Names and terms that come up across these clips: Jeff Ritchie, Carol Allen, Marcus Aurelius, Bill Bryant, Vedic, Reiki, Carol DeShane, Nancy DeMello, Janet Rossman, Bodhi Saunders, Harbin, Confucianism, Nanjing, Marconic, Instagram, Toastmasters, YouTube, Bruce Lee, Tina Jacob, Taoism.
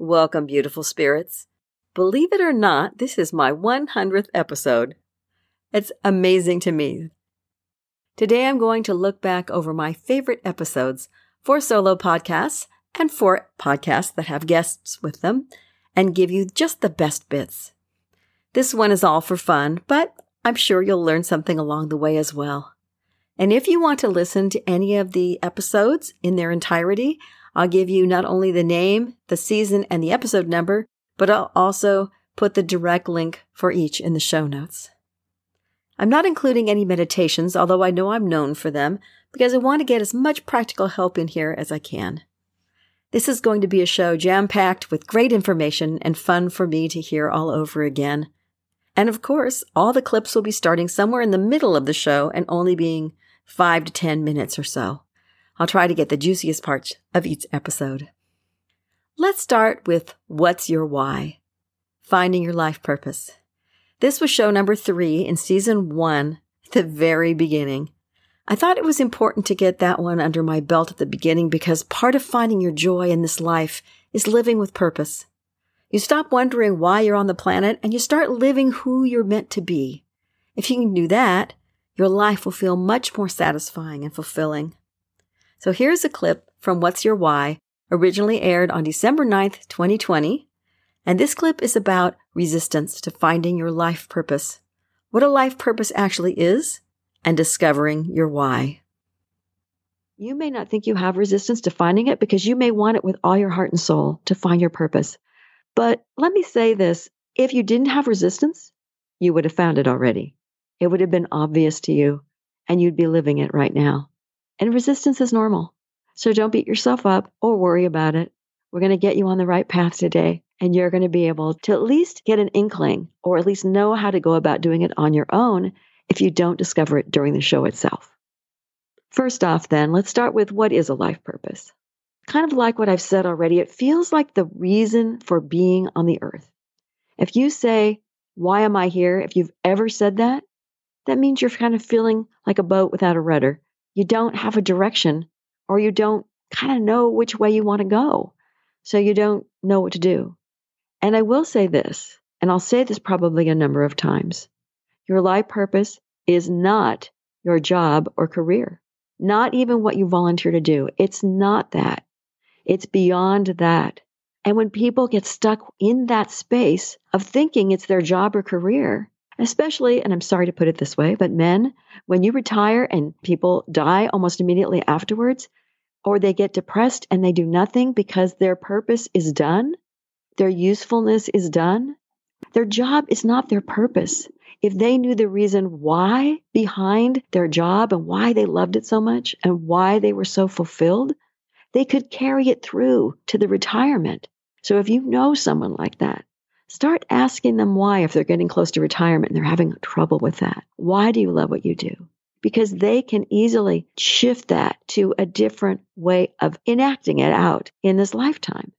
Welcome, beautiful spirits. Believe it or not, this is my 100th episode. It's amazing to me. Today I'm going to look back over my favorite episodes, 4 solo podcasts and 4 podcasts that have guests with them, and give you just the best bits. This one is all for fun, but I'm sure you'll learn something along the way as well. And if you want to listen to any of the episodes in their entirety, I'll give you not only the name, the season, and the episode number, but I'll also put the direct link for each in the show notes. I'm not including any meditations, although I know I'm known for them, because I want to get as much practical help in here as I can. This is going to be a show jam-packed with great information and fun for me to hear all over again. And of course, all the clips will be starting somewhere in the middle of the show and only being 5 to 10 minutes or so. I'll try to get the juiciest parts of each episode. Let's start with what's your why? Finding your life purpose. This was show number 3 in season 1, the very beginning. I thought it was important to get that one under my belt at the beginning because part of finding your joy in this life is living with purpose. You stop wondering why you're on the planet and you start living who you're meant to be. If you can do that, your life will feel much more satisfying and fulfilling. So here's a clip from What's Your Why, originally aired on December 9th, 2020. And this clip is about resistance to finding your life purpose, what a life purpose actually is, and discovering your why. You may not think you have resistance to finding it because you may want it with all your heart and soul to find your purpose. But let me say this, if you didn't have resistance, you would have found it already. It would have been obvious to you, and you'd be living it right now. And resistance is normal. So don't beat yourself up or worry about it. We're going to get you on the right path today, and you're going to be able to at least get an inkling or at least know how to go about doing it on your own if you don't discover it during the show itself. First off then, let's start with what is a life purpose. Kind of like what I've said already, it feels like the reason for being on the earth. If you say, why am I here? If you've ever said that, that means you're kind of feeling like a boat without a rudder. You don't have a direction or you don't kind of know which way you want to go. So you don't know what to do. And I will say this, and I'll say this probably a number of times. Your life purpose is not your job or career, not even what you volunteer to do. It's not that. It's beyond that. And when people get stuck in that space of thinking it's their job or career, especially, and I'm sorry to put it this way, but men, when you retire and people die almost immediately afterwards, or they get depressed and they do nothing because their purpose is done, their usefulness is done, their job is not their purpose. If they knew the reason why behind their job and why they loved it so much and why they were so fulfilled, they could carry it through to the retirement. So if you know someone like that, start asking them why if they're getting close to retirement and they're having trouble with that. Why do you love what you do? Because they can easily shift that to a different way of enacting it out in this lifetime.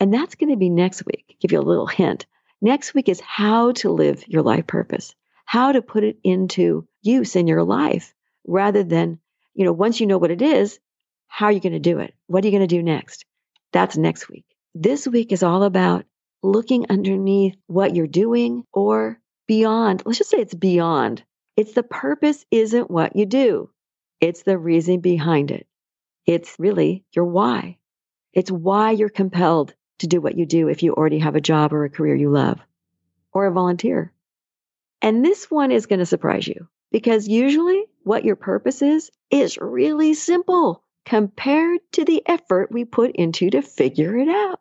And that's going to be next week. Give you a little hint. Next week is how to live your life purpose, how to put it into use in your life rather than, once you know what it is, how are you going to do it? What are you going to do next? That's next week. This week is all about looking underneath what you're doing or beyond. Let's just say it's beyond. It's the purpose isn't what you do. It's the reason behind it. It's really your why. It's why you're compelled to do what you do if you already have a job or a career you love, or a volunteer. And this one is going to surprise you, because usually what your purpose is really simple compared to the effort we put into to figure it out.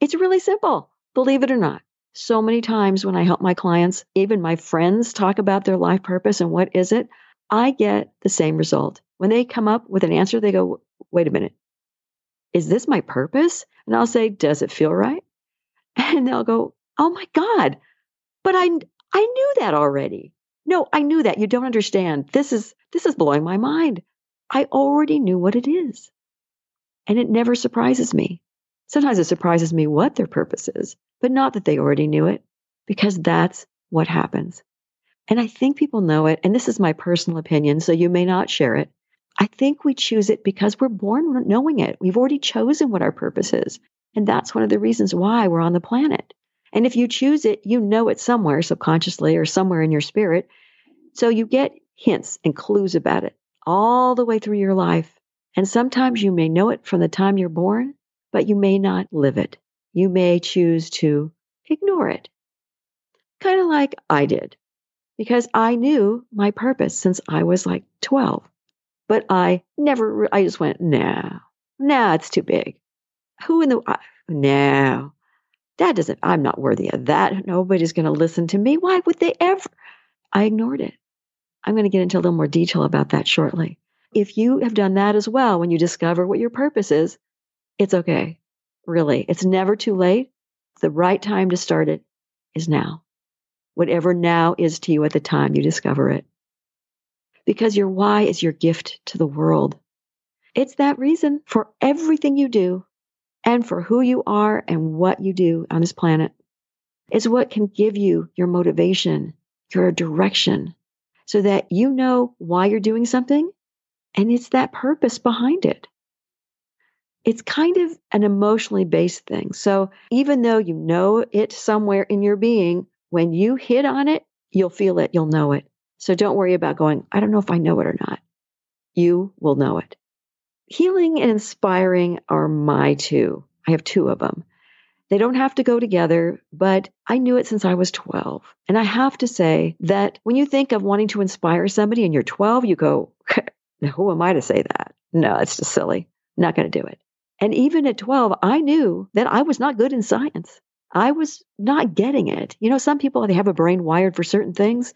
It's really simple, believe it or not. So many times when I help my clients, even my friends, talk about their life purpose and what is it, I get the same result. When they come up with an answer, they go, wait a minute. is this my purpose? And I'll say, does it feel right? And they'll go, oh my God, but I knew that already. No, I knew that. You don't understand. This is blowing my mind. I already knew what it is. And it never surprises me. Sometimes it surprises me what their purpose is, but not that they already knew it, because that's what happens. And I think people know it. And this is my personal opinion, so you may not share it. I think we choose it because we're born knowing it. We've already chosen what our purpose is. And that's one of the reasons why we're on the planet. And if you choose it, you know it somewhere subconsciously or somewhere in your spirit. So you get hints and clues about it all the way through your life. And sometimes you may know it from the time you're born, but you may not live it. You may choose to ignore it. Kind of like I did, because I knew my purpose since I was like 12. But I just went, no, it's too big. No, that doesn't, I'm not worthy of that. Nobody's going to listen to me. Why would they ever? I ignored it. I'm going to get into a little more detail about that shortly. If you have done that as well, when you discover what your purpose is, it's okay. Really, it's never too late. The right time to start it is now. Whatever now is to you at the time you discover it. Because your why is your gift to the world. It's that reason for everything you do and for who you are and what you do on this planet. It's what can give you your motivation, your direction, so that you know why you're doing something and it's that purpose behind it. It's kind of an emotionally based thing. So even though you know it somewhere in your being, when you hit on it, you'll feel it, you'll know it. So don't worry about going, I don't know if I know it or not. You will know it. Healing and inspiring are my two. I have two of them. They don't have to go together, but I knew it since I was 12. And I have to say that when you think of wanting to inspire somebody and you're 12, you go, who am I to say that? No, it's just silly. I'm not going to do it. And even at 12, I knew that I was not good in science. I was not getting it. You know, some people, they have a brain wired for certain things.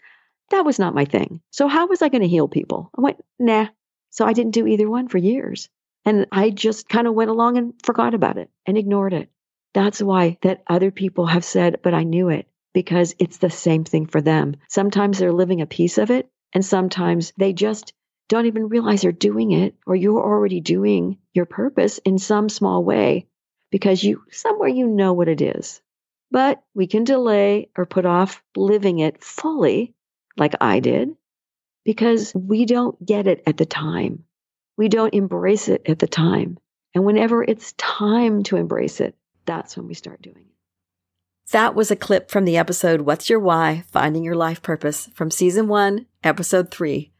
That was not my thing. So how was I going to heal people? I went, nah. So I didn't do either one for years. And I just kind of went along and forgot about it and ignored it. That's why that other people have said, but I knew it, because it's the same thing for them. Sometimes they're living a piece of it. And sometimes they just don't even realize they're doing it, or you're already doing your purpose in some small way because you somewhere, you know what it is, but we can delay or put off living it fully. Like I did, because we don't get it at the time. We don't embrace it at the time. And whenever it's time to embrace it, that's when we start doing it. That was a clip from the episode, What's Your Why? Finding Your Life Purpose, from Season 1, Episode 3.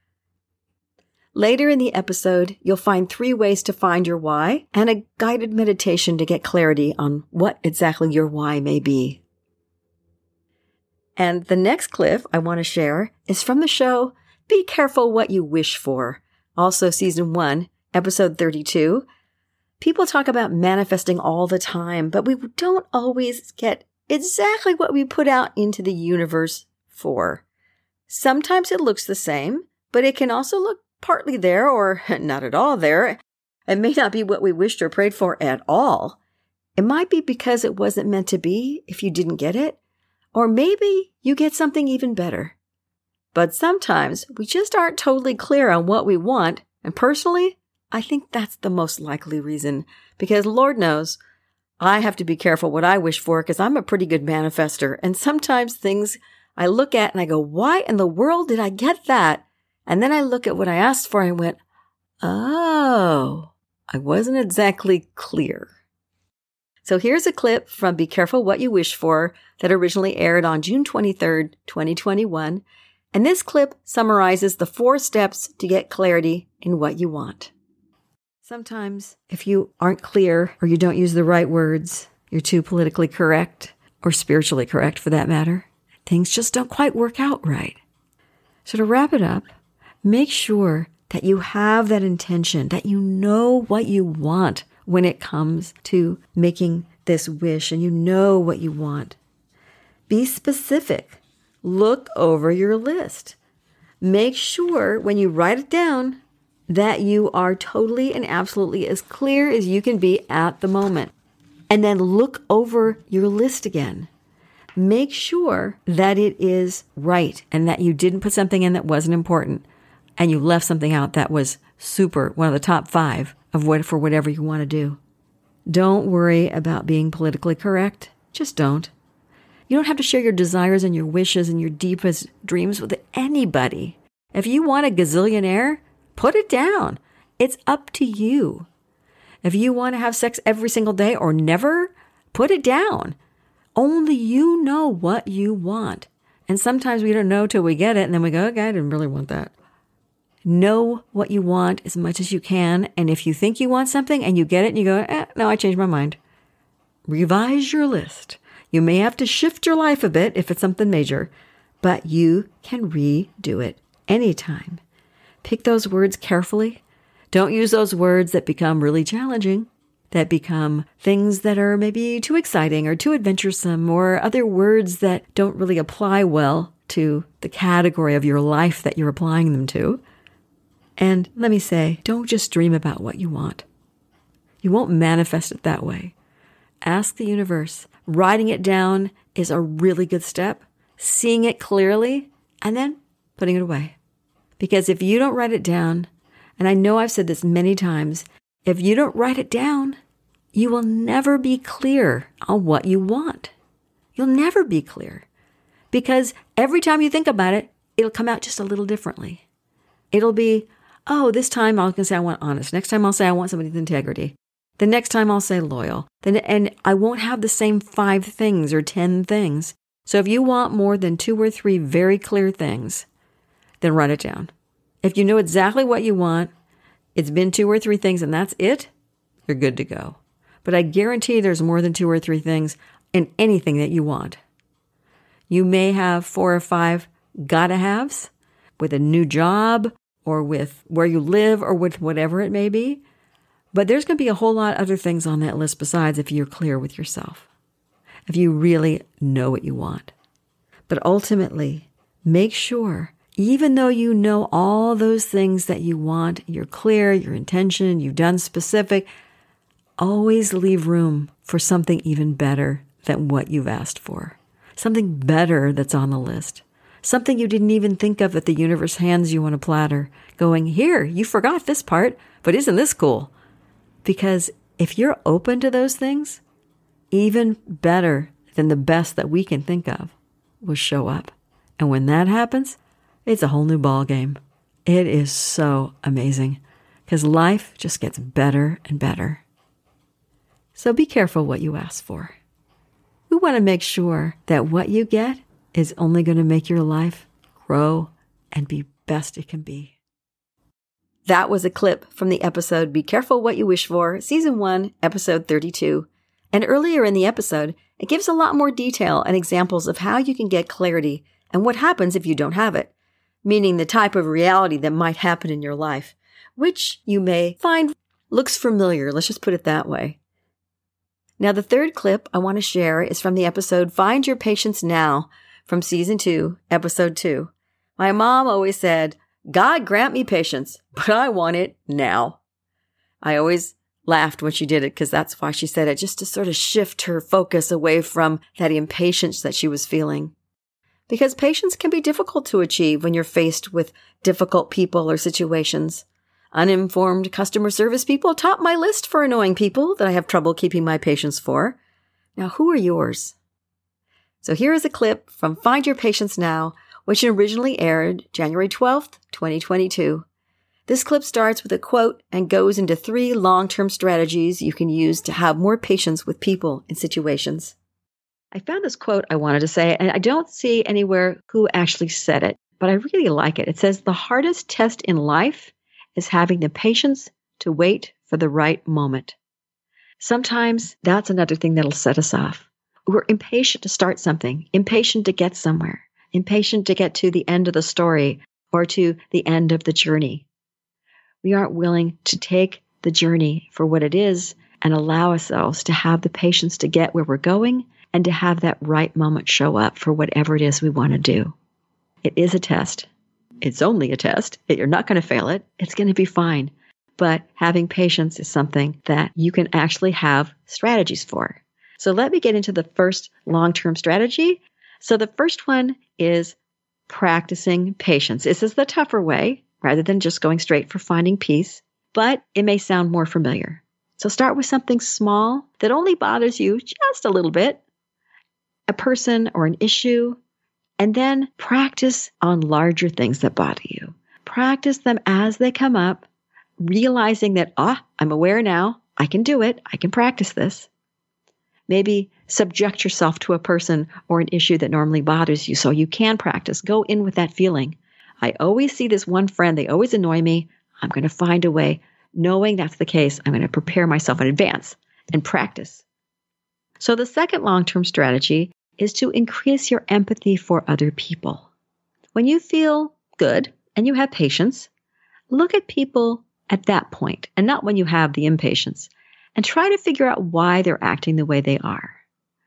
Later in the episode, you'll find 3 ways to find your why and a guided meditation to get clarity on what exactly your why may be. And the next clip I want to share is from the show, Be Careful What You Wish For, also Season 1, Episode 32. People talk about manifesting all the time, but we don't always get exactly what we put out into the universe for. Sometimes it looks the same, but it can also look partly there or not at all there. It may not be what we wished or prayed for at all. It might be because it wasn't meant to be if you didn't get it. Or maybe you get something even better. But sometimes we just aren't totally clear on what we want. And personally, I think that's the most likely reason. Because Lord knows, I have to be careful what I wish for because I'm a pretty good manifester. And sometimes things I look at and I go, why in the world did I get that? And then I look at what I asked for and went, oh, I wasn't exactly clear. So here's a clip from Be Careful What You Wish For that originally aired on June 23rd, 2021. And this clip summarizes the 4 steps to get clarity in what you want. Sometimes if you aren't clear or you don't use the right words, you're too politically correct or spiritually correct for that matter, things just don't quite work out right. So to wrap it up, make sure that you have that intention, that you know what you want when it comes to making this wish and you know what you want. Be specific. Look over your list. Make sure when you write it down that you are totally and absolutely as clear as you can be at the moment. And then look over your list again. Make sure that it is right and that you didn't put something in that wasn't important and you left something out that was super, one of the top 5 of what for whatever you want to do. Don't worry about being politically correct. Just don't. You don't have to share your desires and your wishes and your deepest dreams with anybody. If you want a gazillionaire, put it down. It's up to you. If you want to have sex every single day or never, put it down. Only you know what you want. And sometimes we don't know till we get it, and then we go, okay, I didn't really want that. Know what you want as much as you can. And if you think you want something and you get it and you go, no, I changed my mind. Revise your list. You may have to shift your life a bit if it's something major, but you can redo it anytime. Pick those words carefully. Don't use those words that become really challenging, that become things that are maybe too exciting or too adventuresome or other words that don't really apply well to the category of your life that you're applying them to. And let me say, don't just dream about what you want. You won't manifest it that way. Ask the universe. Writing it down is a really good step. Seeing it clearly and then putting it away. Because if you don't write it down, and I know I've said this many times, if you don't write it down, you will never be clear on what you want. You'll never be clear because every time you think about it, it'll come out just a little differently. It'll be, oh, this time I can say I want honest. Next time I'll say I want somebody with integrity. The next time I'll say loyal. And I won't have the same 5 things or 10 things. So if you want more than 2 or 3 very clear things, then write it down. If you know exactly what you want, it's been 2 or 3 things and that's it, you're good to go. But I guarantee there's more than 2 or 3 things in anything that you want. You may have 4 or 5 gotta-haves with a new job or with where you live or with whatever it may be. But there's going to be a whole lot of other things on that list besides if you're clear with yourself, if you really know what you want. But ultimately, make sure even though you know all those things that you want, you're clear, your intention, you've done specific, always leave room for something even better than what you've asked for. Something better that's on the list. Something you didn't even think of that the universe hands you on a platter, going, here, you forgot this part, but isn't this cool? Because if you're open to those things, even better than the best that we can think of will show up. And when that happens, it's a whole new ball game. It is so amazing because life just gets better and better. So be careful what you ask for. We want to make sure that what you get is only going to make your life grow and be best it can be. That was a clip from the episode Be Careful What You Wish For, Season 1, Episode 32. And earlier in the episode, it gives a lot more detail and examples of how you can get clarity and what happens if you don't have it. Meaning the type of reality that might happen in your life, which you may find looks familiar. Let's just put it that way. Now, the third clip I want to share is from the episode Find Your Patience Now from Season 2, Episode 2. My mom always said, God grant me patience, but I want it now. I always laughed when she did it because that's why she said it, just to sort of shift her focus away from that impatience that she was feeling. Because patience can be difficult to achieve when you're faced with difficult people or situations. Uninformed customer service people top my list for annoying people that I have trouble keeping my patience for. Now, who are yours? So here is a clip from Find Your Patience Now, which originally aired January 12th, 2022. This clip starts with a quote and goes into 3 long-term strategies you can use to have more patience with people and situations. I found this quote I wanted to say, and I don't see anywhere who actually said it, but I really like it. It says, the hardest test in life is having the patience to wait for the right moment. Sometimes that's another thing that'll set us off. We're impatient to start something, impatient to get somewhere, impatient to get to the end of the story or to the end of the journey. We aren't willing to take the journey for what it is and allow ourselves to have the patience to get where we're going and to have that right moment show up for whatever it is we want to do. It is a test. It's only a test. You're not going to fail it. It's going to be fine. But having patience is something that you can actually have strategies for. So let me get into the first long-term strategy. So the first one is practicing patience. This is the tougher way rather than just going straight for finding peace, but it may sound more familiar. So start with something small that only bothers you just a little bit, a person or an issue, and then practice on larger things that bother you. Practice them as they come up, realizing that, I'm aware now, I can do it, I can practice this. Maybe subject yourself to a person or an issue that normally bothers you so you can practice. Go in with that feeling. I always see this one friend, they always annoy me. I'm going to find a way. Knowing that's the case, I'm going to prepare myself in advance and practice. So the second long-term strategy is to increase your empathy for other people. When you feel good and you have patience, look at people at that point and not when you have the impatience and try to figure out why they're acting the way they are.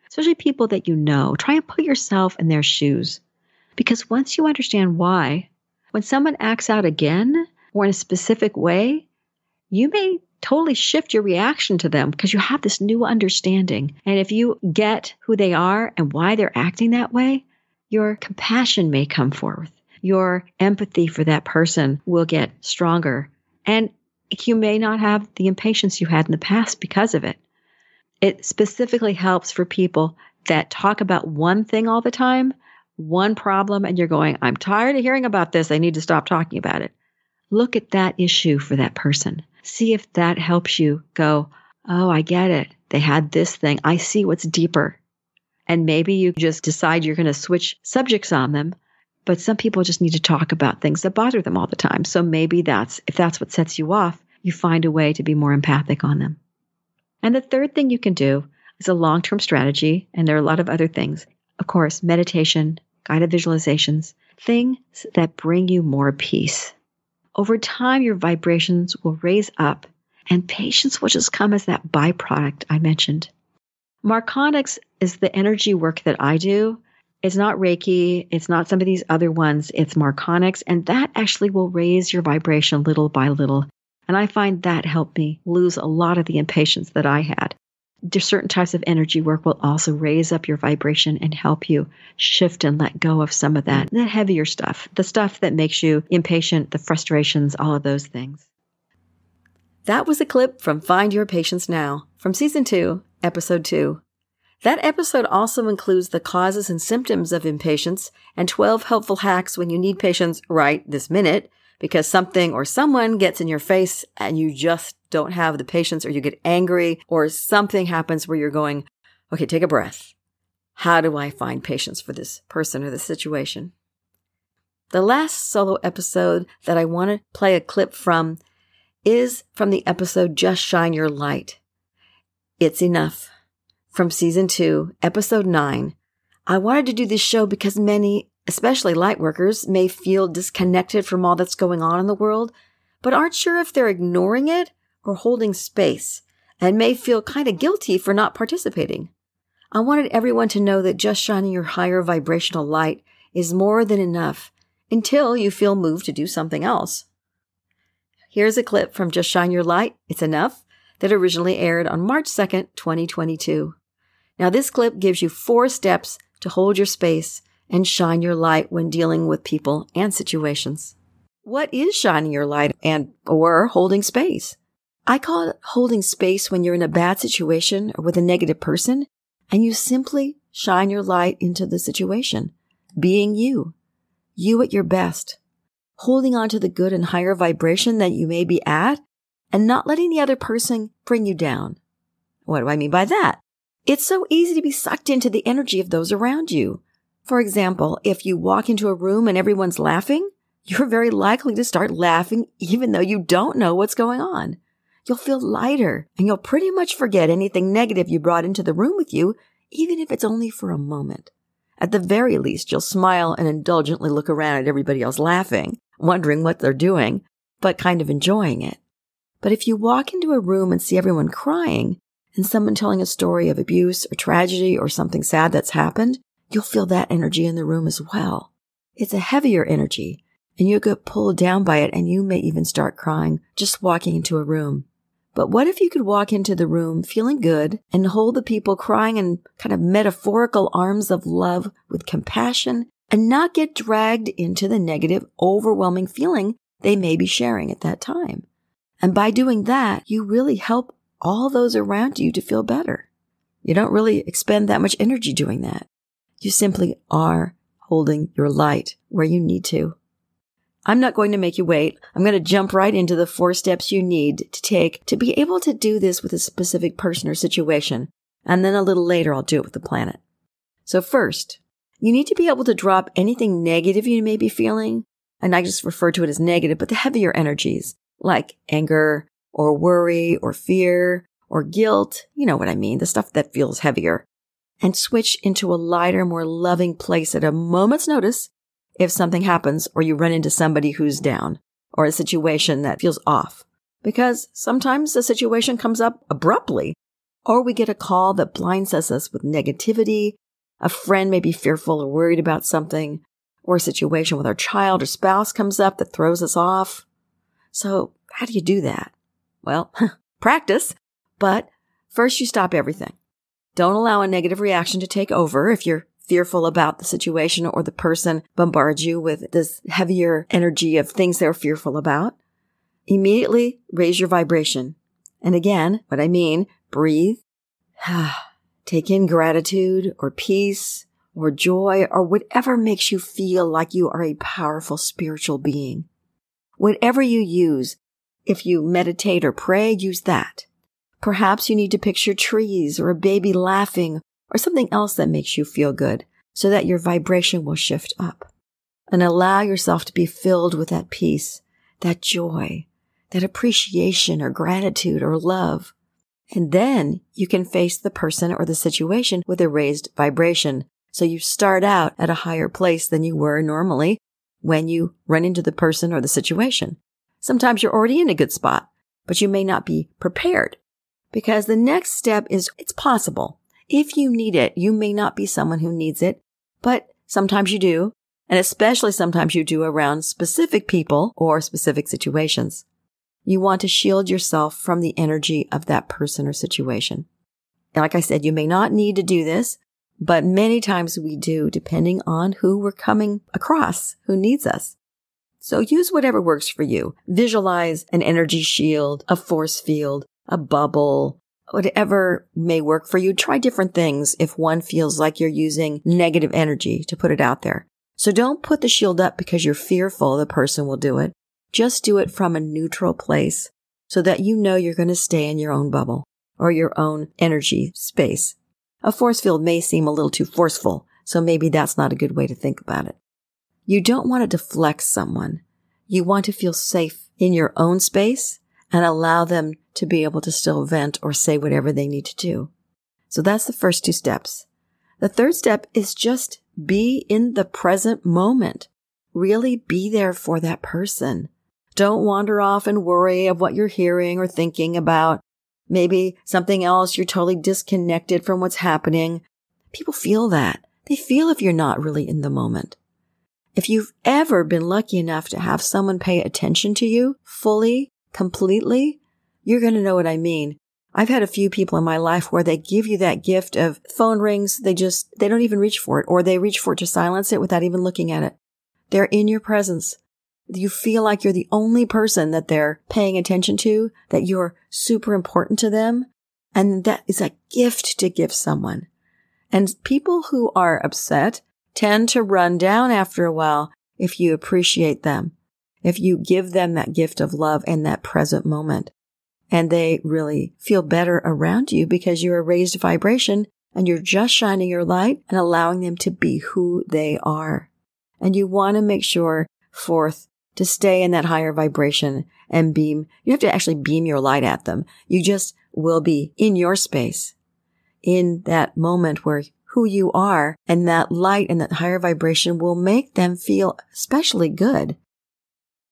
Especially people that you know, try and put yourself in their shoes. Because once you understand why, when someone acts out again or in a specific way, you may totally shift your reaction to them because you have this new understanding. And if you get who they are and why they're acting that way, your compassion may come forth. Your empathy for that person will get stronger. And you may not have the impatience you had in the past because of it. It specifically helps for people that talk about one thing all the time, one problem, and you're going, I'm tired of hearing about this. I need to stop talking about it. Look at that issue for that person. See if that helps you go, I get it. They had this thing. I see what's deeper. And maybe you just decide you're going to switch subjects on them. But some people just need to talk about things that bother them all the time. So maybe if that's what sets you off, you find a way to be more empathic on them. And the third thing you can do is a long-term strategy. And there are a lot of other things. Of course, meditation, guided visualizations, things that bring you more peace. Over time, your vibrations will raise up and patience will just come as that byproduct I mentioned. Marconic is the energy work that I do. It's not Reiki. It's not some of these other ones. It's Marconic. And that actually will raise your vibration little by little. And I find that helped me lose a lot of the impatience that I had. Certain types of energy work will also raise up your vibration and help you shift and let go of some of that heavier stuff, the stuff that makes you impatient, the frustrations, all of those things. That was a clip from Find Your Patience Now from Season 2, Episode 2. That episode also includes the causes and symptoms of impatience and 12 helpful hacks when you need patience right this minute because something or someone gets in your face and you just don't have the patience or you get angry or something happens where you're going, okay, take a breath. How do I find patience for this person or this situation? The last solo episode that I want to play a clip from is from the episode Just Shine Your Light. It's Enough. From Season 2, Episode 9, I wanted to do this show because many, especially lightworkers, may feel disconnected from all that's going on in the world, but aren't sure if they're ignoring it or holding space, and may feel kind of guilty for not participating. I wanted everyone to know that just shining your higher vibrational light is more than enough until you feel moved to do something else. Here's a clip from Just Shine Your Light, It's Enough, that originally aired on March 2nd, 2022. Now, this clip gives you 4 steps to hold your space and shine your light when dealing with people and situations. What is shining your light and or holding space? I call it holding space when you're in a bad situation or with a negative person, and you simply shine your light into the situation, being you at your best, holding on to the good and higher vibration that you may be at, and not letting the other person bring you down. What do I mean by that? It's so easy to be sucked into the energy of those around you. For example, if you walk into a room and everyone's laughing, you're very likely to start laughing even though you don't know what's going on. You'll feel lighter and you'll pretty much forget anything negative you brought into the room with you, even if it's only for a moment. At the very least, you'll smile and indulgently look around at everybody else laughing, wondering what they're doing, but kind of enjoying it. But if you walk into a room and see everyone crying and someone telling a story of abuse or tragedy or something sad that's happened, you'll feel that energy in the room as well. It's a heavier energy, and you'll get pulled down by it, and you may even start crying just walking into a room. But what if you could walk into the room feeling good and hold the people crying in kind of metaphorical arms of love with compassion and not get dragged into the negative, overwhelming feeling they may be sharing at that time? And by doing that, you really help all those around you to feel better. You don't really expend that much energy doing that. You simply are holding your light where you need to. I'm not going to make you wait. I'm going to jump right into the 4 steps you need to take to be able to do this with a specific person or situation. And then a little later, I'll do it with the planet. So first, you need to be able to drop anything negative you may be feeling. And I just refer to it as negative, but the heavier energies like anger or worry or fear or guilt. You know what I mean, the stuff that feels heavier. And switch into a lighter, more loving place at a moment's notice. If something happens or you run into somebody who's down or a situation that feels off, because sometimes the situation comes up abruptly or we get a call that blindsides us with negativity. A friend may be fearful or worried about something, or a situation with our child or spouse comes up that throws us off. So how do you do that? Well, practice, but first you stop everything. Don't allow a negative reaction to take over. If you're fearful about the situation or the person bombards you with this heavier energy of things they're fearful about, immediately raise your vibration. And again, what I mean, breathe, take in gratitude or peace or joy or whatever makes you feel like you are a powerful spiritual being. Whatever you use, if you meditate or pray, use that. Perhaps you need to picture trees or a baby laughing or something else that makes you feel good so that your vibration will shift up, and allow yourself to be filled with that peace, that joy, that appreciation or gratitude or love. And then you can face the person or the situation with a raised vibration. So you start out at a higher place than you were normally when you run into the person or the situation. Sometimes you're already in a good spot, but you may not be prepared, because the next step is it's possible. If you need it, you may not be someone who needs it, but sometimes you do, and especially sometimes you do around specific people or specific situations. You want to shield yourself from the energy of that person or situation. And like I said, you may not need to do this, but many times we do, depending on who we're coming across, who needs us. So use whatever works for you. Visualize an energy shield, a force field, a bubble, whatever may work for you. Try different things if one feels like you're using negative energy to put it out there. So don't put the shield up because you're fearful the person will do it. Just do it from a neutral place so that you know you're going to stay in your own bubble or your own energy space. A force field may seem a little too forceful, so maybe that's not a good way to think about it. You don't want to deflect someone. You want to feel safe in your own space and allow them to be able to still vent or say whatever they need to do. So that's the first 2 steps. The third step is just be in the present moment. Really be there for that person. Don't wander off and worry of what you're hearing or thinking about. Maybe something else, you're totally disconnected from what's happening. People feel that. They feel if you're not really in the moment. If you've ever been lucky enough to have someone pay attention to you fully, completely, you're going to know what I mean. I've had a few people in my life where they give you that gift of phone rings. They don't even reach for it, or they reach for it to silence it without even looking at it. They're in your presence. You feel like you're the only person that they're paying attention to, that you're super important to them. And that is a gift to give someone. And people who are upset tend to run down after a while if you appreciate them, if you give them that gift of love and that present moment. And they really feel better around you because you're a raised vibration and you're just shining your light and allowing them to be who they are. And you want to make sure, fourth, to stay in that higher vibration and beam. You have to actually beam your light at them. You just will be in your space, in that moment where who you are, and that light and that higher vibration will make them feel especially good.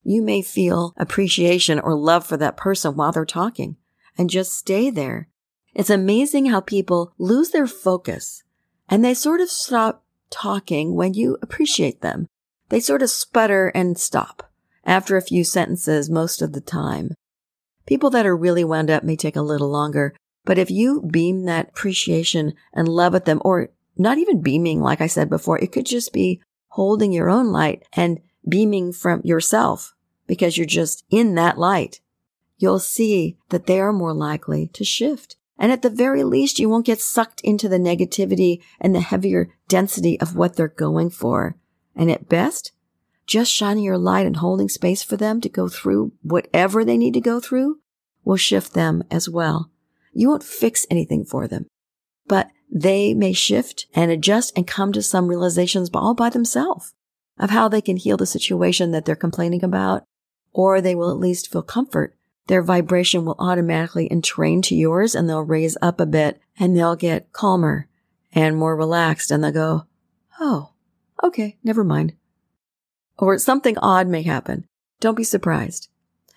You may feel appreciation or love for that person while they're talking, and just stay there. It's amazing how people lose their focus and they sort of stop talking when you appreciate them. They sort of sputter and stop after a few sentences most of the time. People that are really wound up may take a little longer, but if you beam that appreciation and love at them, or not even beaming, like I said before, it could just be holding your own light and beaming from yourself because you're just in that light, you'll see that they are more likely to shift. And at the very least, you won't get sucked into the negativity and the heavier density of what they're going for. And at best, just shining your light and holding space for them to go through whatever they need to go through will shift them as well. You won't fix anything for them, but they may shift and adjust and come to some realizations all by themselves of how they can heal the situation that they're complaining about, or they will at least feel comfort. Their vibration will automatically entrain to yours, and they'll raise up a bit, and they'll get calmer and more relaxed, and they'll go, oh, okay, never mind. Or something odd may happen. Don't be surprised.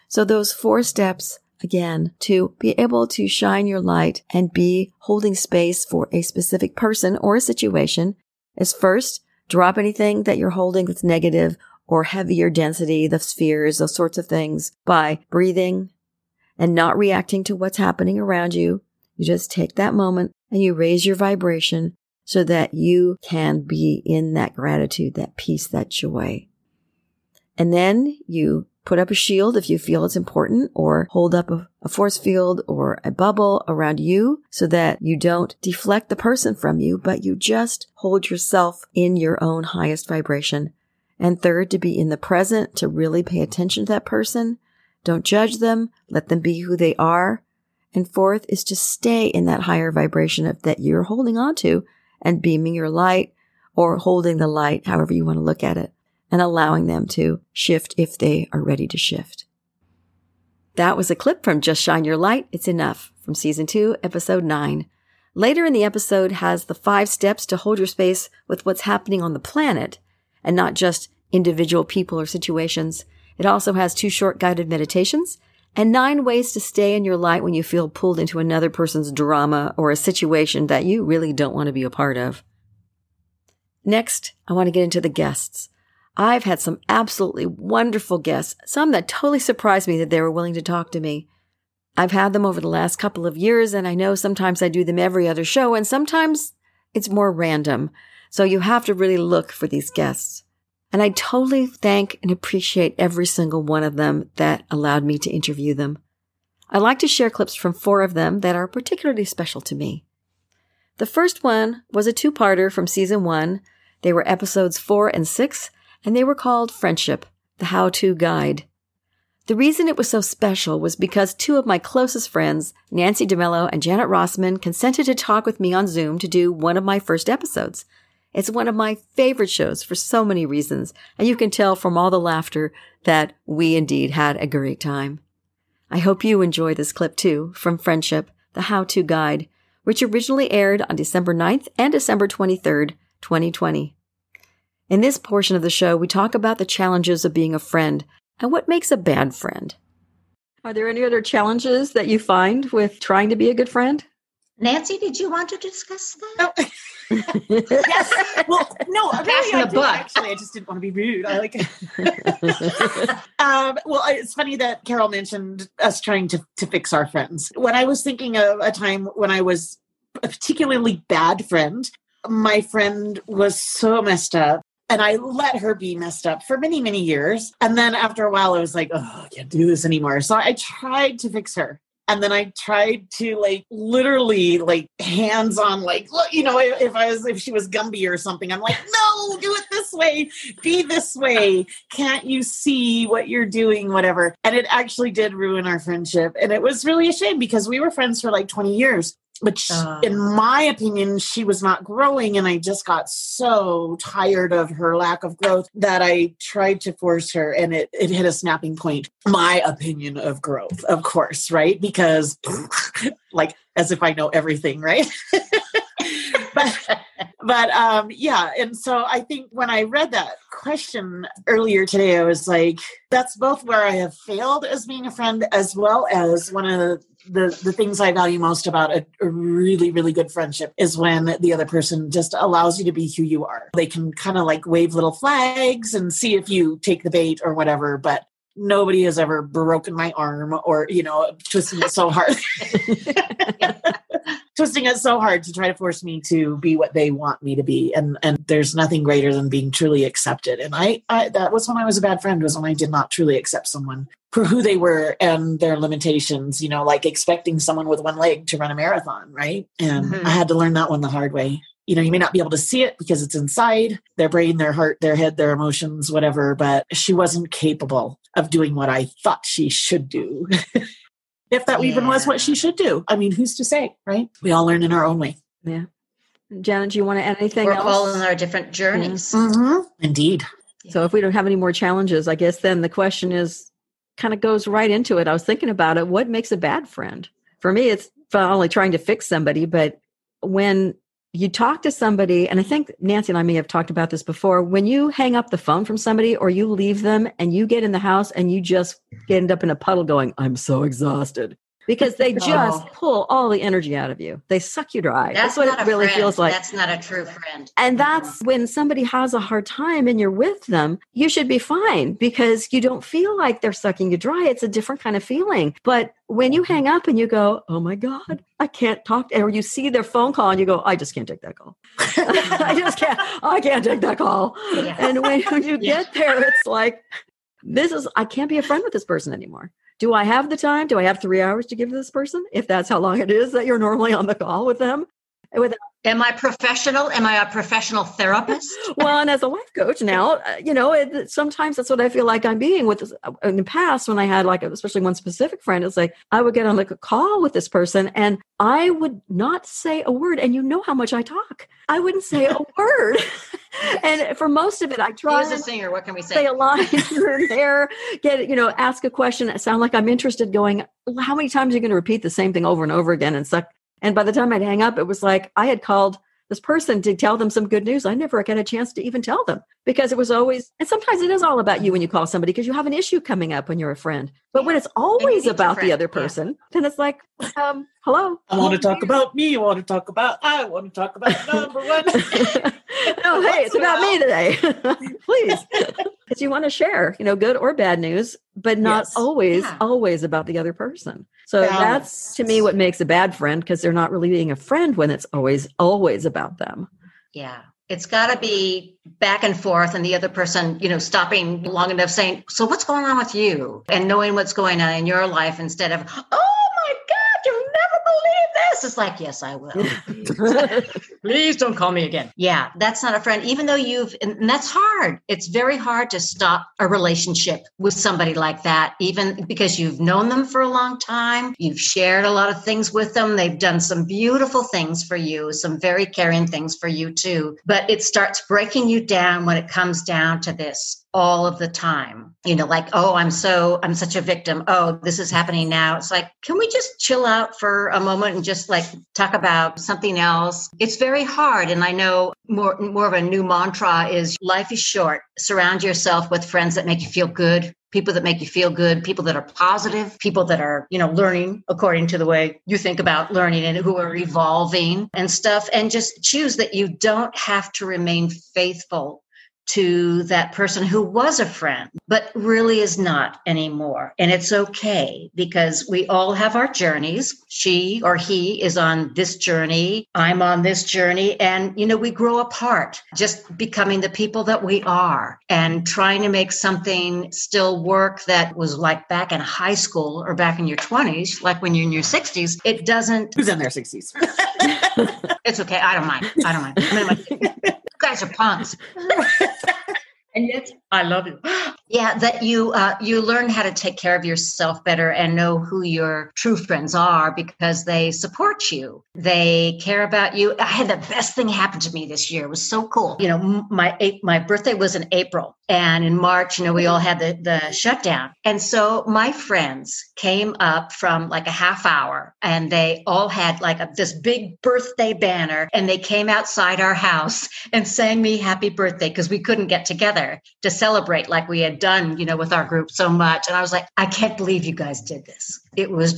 So those 4 steps, again, to be able to shine your light and be holding space for a specific person or a situation is first, drop anything that you're holding that's negative or heavier density, the spheres, those sorts of things, by breathing and not reacting to what's happening around you. You just take that moment and you raise your vibration so that you can be in that gratitude, that peace, that joy. And then you put up a shield if you feel it's important, or hold up a force field or a bubble around you so that you don't deflect the person from you, but you just hold yourself in your own highest vibration. And third, to be in the present, to really pay attention to that person. Don't judge them. Let them be who they are. And fourth is to stay in that higher vibration that you're holding on to and beaming your light, or holding the light, however you want to look at it, and allowing them to shift if they are ready to shift. That was a clip from Just Shine Your Light, It's Enough, from Season 2, Episode 9. Later in the episode has the 5 steps to hold your space with what's happening on the planet, and not just individual people or situations. It also has 2 short guided meditations and 9 ways to stay in your light when you feel pulled into another person's drama or a situation that you really don't want to be a part of. Next, I want to get into the guests. I've had some absolutely wonderful guests, some that totally surprised me that they were willing to talk to me. I've had them over the last couple of years, and I know sometimes I do them every other show, and sometimes it's more random. So you have to really look for these guests. And I totally thank and appreciate every single one of them that allowed me to interview them. I like to share clips from 4 of them that are particularly special to me. The first one was a 2-parter from Season 1. They were episodes 4 and 6, and they were called Friendship, the How-To Guide. The reason it was so special was because 2 of my closest friends, Nancy DeMello and Janet Rossman, consented to talk with me on Zoom to do one of my first episodes. It's one of my favorite shows for so many reasons, and you can tell from all the laughter that we indeed had a great time. I hope you enjoy this clip too, from Friendship, the How-To Guide, which originally aired on December 9th and December 23rd, 2020. In this portion of the show, we talk about the challenges of being a friend and what makes a bad friend. Are there any other challenges that you find with trying to be a good friend? Nancy, did you want to discuss that? No. Yes. Well, no, really, I did, actually. I just didn't want to be rude. I like it. Well, it's funny that Carol mentioned us trying to fix our friends. When I was thinking of a time when I was a particularly bad friend, my friend was so messed up, and I let her be messed up for many, many years. And then after a while, I was like, oh, I can't do this anymore. So I tried to fix her. And then I tried to literally hands on, look, if she was Gumby or something, I'm like, no, do it this way, be this way. Can't you see what you're doing? Whatever. And it actually did ruin our friendship. And it was really a shame because we were friends for 20 years, which in my opinion, she was not growing. And I just got so tired of her lack of growth that I tried to force her, and it hit a snapping point. My opinion of growth, of course, right? Because as if I know everything, right? But yeah. And so I think when I read that question earlier today, I was like, that's both where I have failed as being a friend, as well as one of the things I value most about a really, really good friendship is when the other person just allows you to be who you are. They can kind of like wave little flags and see if you take the bait or whatever, but nobody has ever broken my arm or, you know, twisting it so hard. Twisting it so hard to try to force me to be what they want me to be. And there's nothing greater than being truly accepted. And I that was when I was a bad friend, was when I did not truly accept someone for who they were and their limitations, you know, like expecting someone with one leg to run a marathon, right? And I had to learn that one the hard way. You know, you may not be able to see it because it's inside their brain, their heart, their head, their emotions, whatever, but she wasn't capable of doing what I thought she should do. If that even was what she should do. I mean, who's to say, right? We all learn in our own way. Yeah. Janet, do you want to add anything else? We're all in our different journeys. Indeed. Yeah. So if we don't have any more challenges, I guess then the question is, kind of goes right into it. I was thinking about it. What makes a bad friend? For me, it's not only trying to fix somebody, but when you talk to somebody, and I think Nancy and I may have talked about this before, when you hang up the phone from somebody or you leave them and you get in the house and you just end up in a puddle going, I'm so exhausted, because they just pull all the energy out of you. They suck you dry. That's what it really feels like. That's not a true friend. And that's when somebody has a hard time and you're with them, you should be fine because you don't feel like they're sucking you dry. It's a different kind of feeling. But when you hang up and you go, oh my God, I can't talk, or you see their phone call and you go, I just can't take that call. I can't take that call. Yeah. And when you get there, it's like, I can't be a friend with this person anymore. Do I have the time? Do I have 3 hours to give to this person? If that's how long it is that you're normally on the call with them. Am I professional? Am I a professional therapist? Well, and as a life coach now, you know, sometimes that's what I feel like I'm being with this. In the past, when I had like, especially one specific friend, it's like, I would get on like a call with this person and I would not say a word. And you know how much I talk. I wouldn't say a word. And for most of it, I try to say a line here and there, ask a question, sound like I'm interested, going, how many times are you going to repeat the same thing over and over again and suck? And by the time I'd hang up, it was like I had called this person to tell them some good news. I never got a chance to even tell them because it was always, and sometimes it is all about you when you call somebody because you have an issue coming up when you're a friend. But when it's always about the other person, then it's like, hello. I want to talk about me. I want to talk about number one. No, hey, it's about me today. Please. Because you want to share, good or bad news, but not always about the other person. So that's, to me, what makes a bad friend, because they're not really being a friend when it's always about them. Yeah. It's got to be back and forth and the other person, stopping long enough saying, so what's going on with you? And knowing what's going on in your life instead of, oh my God, you'll never believe this. It's like, yes, I will. Please don't call me again. Yeah, that's not a friend, even though and that's hard. It's very hard to stop a relationship with somebody like that, even because you've known them for a long time. You've shared a lot of things with them. They've done some beautiful things for you, some very caring things for you too. But it starts breaking you down when it comes down to this all of the time. Like, oh, I'm such a victim. Oh, this is happening now. It's like, can we just chill out for a moment and just like talk about something else? It's very hard. And I know more of a new mantra is life is short. Surround yourself with friends that make you feel good. People that make you feel good, people that are positive, people that are, learning according to the way you think about learning and who are evolving and stuff. And just choose that you don't have to remain faithful to that person who was a friend, but really is not anymore. And it's okay because we all have our journeys. She or he is on this journey. I'm on this journey. And, we grow apart, just becoming the people that we are and trying to make something still work that was like back in high school or back in your 20s, like when you're in your 60s. It doesn't. Who's in their 60s? It's okay. I don't mind. I'm in my 60s. You guys are punks. And yet I love you. Yeah, that you learn how to take care of yourself better and know who your true friends are because they support you. They care about you. I had the best thing happen to me this year. It was so cool. You know, my birthday was in April, and in March, you know, we all had the shutdown. And so my friends came up from like a half hour, and they all had like this big birthday banner, and they came outside our house and sang me happy birthday because we couldn't get together to celebrate like we had done, you know, with our group so much. And I was like, I can't believe you guys did this. It was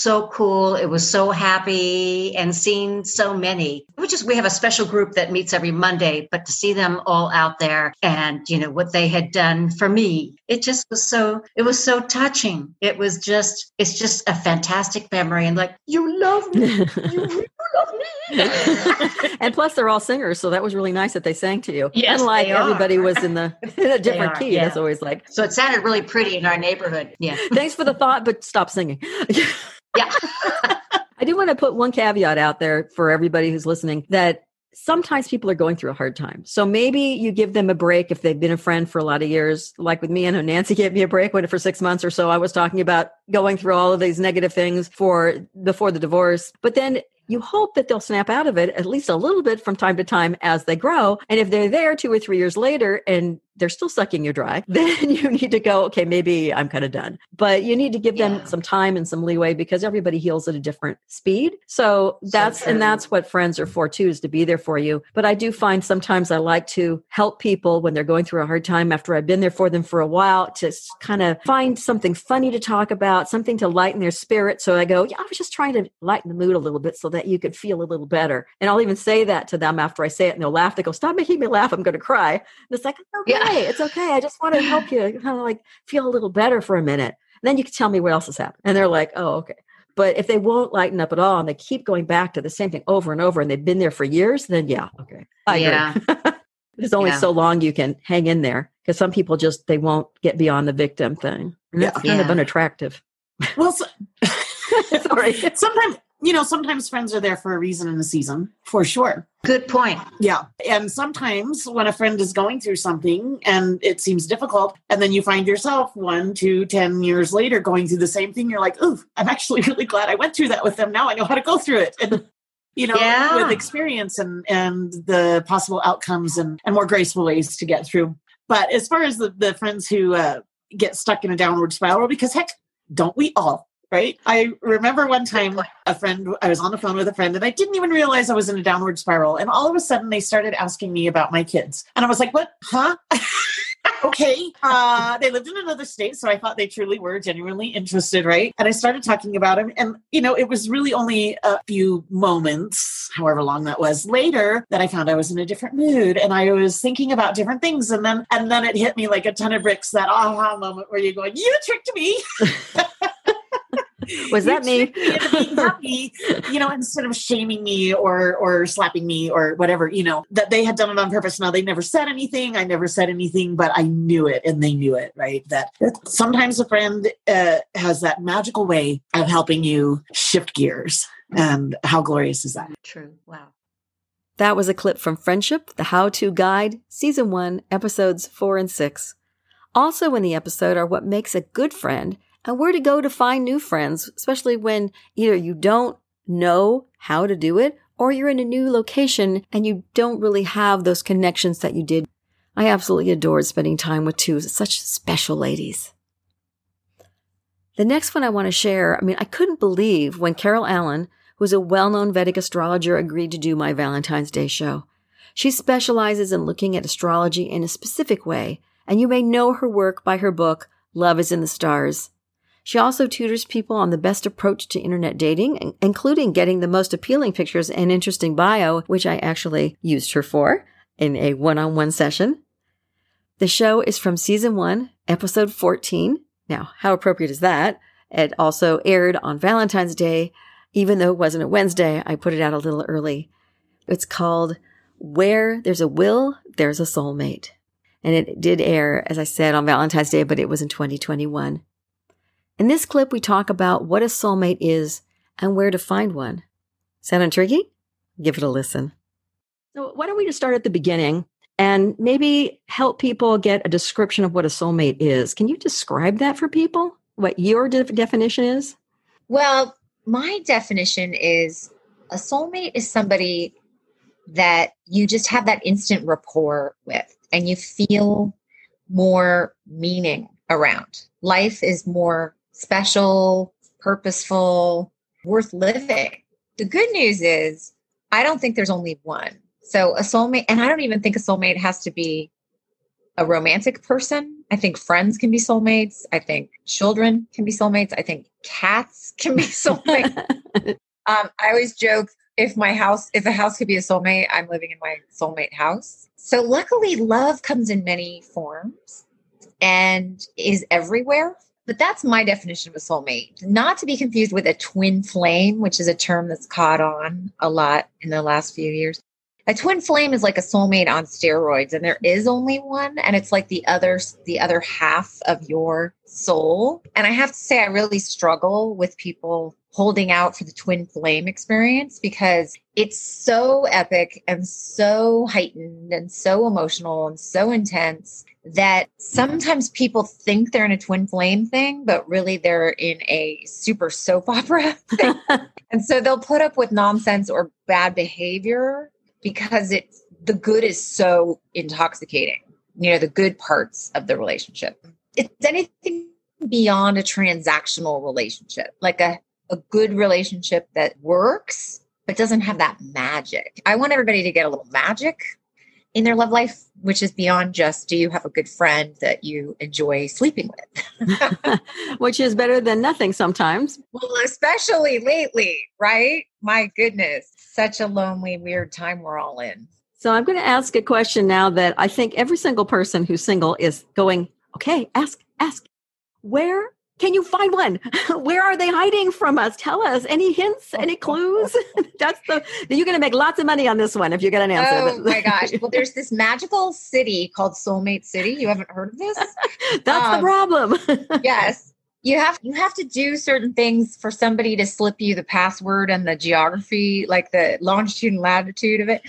so cool. It was so happy, and seeing so many, we have a special group that meets every Monday, but to see them all out there and, you know, what they had done for me, it was so touching. It's just a fantastic memory. And like, you love me. You love me. And plus they're all singers. So that was really nice that they sang to you. Yes, unlike everybody was in a different key. Yeah. That's always like, so it sounded really pretty in our neighborhood. Yeah. Thanks for the thought, but stop singing. Yeah. I do want to put one caveat out there for everybody who's listening that sometimes people are going through a hard time. So maybe you give them a break if they've been a friend for a lot of years. Like with me, I know Nancy gave me a break for 6 months or so. I was talking about going through all of these negative things before the divorce. But then you hope that they'll snap out of it at least a little bit from time to time as they grow. And if they're there 2 or 3 years later and they're still sucking you dry, then you need to go, okay, maybe I'm kind of done. But you need to give them some time and some leeway because everybody heals at a different speed. That's what friends are for too, is to be there for you. But I do find sometimes I like to help people when they're going through a hard time after I've been there for them for a while to kind of find something funny to talk about, something to lighten their spirit. So I go, yeah, I was just trying to lighten the mood a little bit so that you could feel a little better. And I'll even say that to them after I say it and they'll laugh. They go, stop making me laugh. I'm going to cry. And it's like, okay. Yeah. It's okay. I just want to help you kind of like feel a little better for a minute. And then you can tell me what else has happened. And they're like, oh, okay. But if they won't lighten up at all and they keep going back to the same thing over and over and they've been there for years, then yeah, okay. I agree. There's only so long you can hang in there because some people just, they won't get beyond the victim thing. And that's kind of unattractive. Well, sorry. Sometimes friends are there for a reason and a season, for sure. Good point. Yeah. And sometimes when a friend is going through something and it seems difficult, and then you find yourself 1, 2, 10 years later going through the same thing, you're like, ooh, I'm actually really glad I went through that with them. Now I know how to go through it. And, with experience and the possible outcomes and more graceful ways to get through. But as far as the friends who get stuck in a downward spiral, because heck, don't we all? Right. I remember one time I was on the phone with a friend and I didn't even realize I was in a downward spiral. And all of a sudden they started asking me about my kids. And I was like, what? Huh? Okay. They lived in another state. So I thought they truly were genuinely interested. Right. And I started talking about them. And, it was really only a few moments, however long that was later, that I found I was in a different mood and I was thinking about different things. And then it hit me like a ton of bricks, that aha moment where you're going, you tricked me. Was that me? Being happy, instead of shaming me or slapping me or whatever, that they had done it on purpose. Now they never said anything. I never said anything, but I knew it and they knew it, right? That sometimes a friend has that magical way of helping you shift gears. And how glorious is that? True. Wow. That was a clip from Friendship, the How-To Guide, Season 1, Episodes 4 and 6. Also in the episode are what makes a good friend and where to go to find new friends, especially when either you don't know how to do it or you're in a new location and you don't really have those connections that you did. I absolutely adored spending time with two such special ladies. The next one I want to share, I couldn't believe when Carol Allen, who's a well-known Vedic astrologer, agreed to do my Valentine's Day show. She specializes in looking at astrology in a specific way, and you may know her work by her book, Love is in the Stars. She also tutors people on the best approach to internet dating, including getting the most appealing pictures and interesting bio, which I actually used her for in a one-on-one session. The show is from Season 1, Episode 14. Now, how appropriate is that? It also aired on Valentine's Day. Even though it wasn't a Wednesday, I put it out a little early. It's called Where There's a Will, There's a Soulmate. And it did air, as I said, on Valentine's Day, but it was in 2021. In this clip, we talk about what a soulmate is and where to find one. Sound intriguing? Give it a listen. So why don't we just start at the beginning and maybe help people get a description of what a soulmate is. Can you describe that for people, what your definition is? Well, my definition is a soulmate is somebody that you just have that instant rapport with and you feel more meaning around. Life is more special, purposeful, worth living. The good news is I don't think there's only one. So a soulmate, and I don't even think a soulmate has to be a romantic person. I think friends can be soulmates. I think children can be soulmates. I think cats can be soulmates. I always joke, if a house could be a soulmate, I'm living in my soulmate house. So luckily, love comes in many forms and is everywhere. But that's my definition of a soulmate. Not to be confused with a twin flame, which is a term that's caught on a lot in the last few years. A twin flame is like a soulmate on steroids, and there is only one, and it's like the other half of your soul. And I have to say, I really struggle with people holding out for the twin flame experience because it's so epic and so heightened and so emotional and so intense that sometimes people think they're in a twin flame thing, but really they're in a super soap opera thing. And so they'll put up with nonsense or bad behavior because the good is so intoxicating, the good parts of the relationship. It's anything beyond a transactional relationship, like a good relationship that works, but doesn't have that magic. I want everybody to get a little magic in their love life, which is beyond just, do you have a good friend that you enjoy sleeping with? Which is better than nothing sometimes. Well, especially lately, right? My goodness, such a lonely, weird time we're all in. So I'm going to ask a question now that I think every single person who's single is going, okay, ask. Where can you find one? Where are they hiding from us? Tell us. Any hints? Any clues? You're going to make lots of money on this one if you get an answer. Oh my gosh. Well, there's this magical city called Soulmate City. You haven't heard of this? That's the problem. Yes. You have to do certain things for somebody to slip you the password and the geography, like the longitude and latitude of it.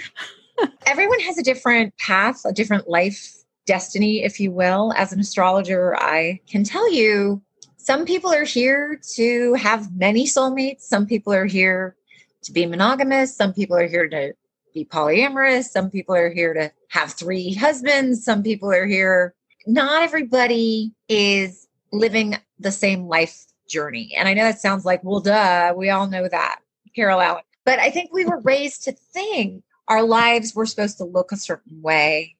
Everyone has a different path, a different life destiny, if you will. As an astrologer, I can tell you, some people are here to have many soulmates. Some people are here to be monogamous. Some people are here to be polyamorous. Some people are here to have 3 husbands. Some people are here. Not everybody is living the same life journey. And I know that sounds like, well, duh, we all know that, Carol Allen. But I think we were raised to think our lives were supposed to look a certain way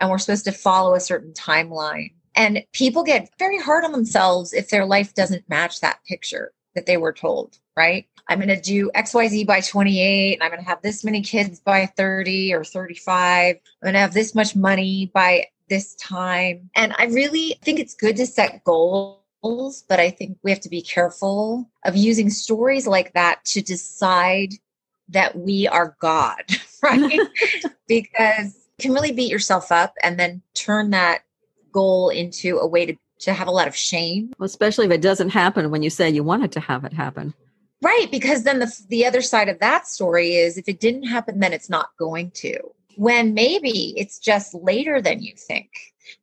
and we're supposed to follow a certain timeline. And people get very hard on themselves if their life doesn't match that picture that they were told, right? I'm going to do XYZ by 28, and I'm going to have this many kids by 30 or 35. I'm going to have this much money by this time. And I really think it's good to set goals, but I think we have to be careful of using stories like that to decide that we are God, right? Because you can really beat yourself up and then turn that goal into a way to have a lot of shame. Well, especially if it doesn't happen when you say you wanted to have it happen. Right. Because then the other side of that story is if it didn't happen, then it's not going to, when maybe it's just later than you think.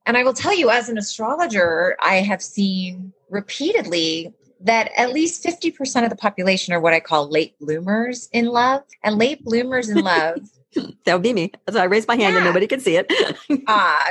And I will tell you, as an astrologer, I have seen repeatedly that at least 50% of the population are what I call late bloomers in love. And late bloomers in love. That would be me. So I raised my hand and nobody could see it.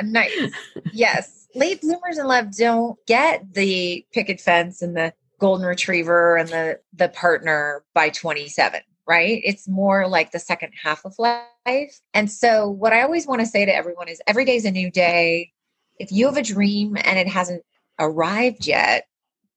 Nice. Yes. Late bloomers in love don't get the picket fence and the golden retriever and the partner by 27, right? It's more like the second half of life. And so what I always want to say to everyone is every day is a new day. If you have a dream and it hasn't arrived yet,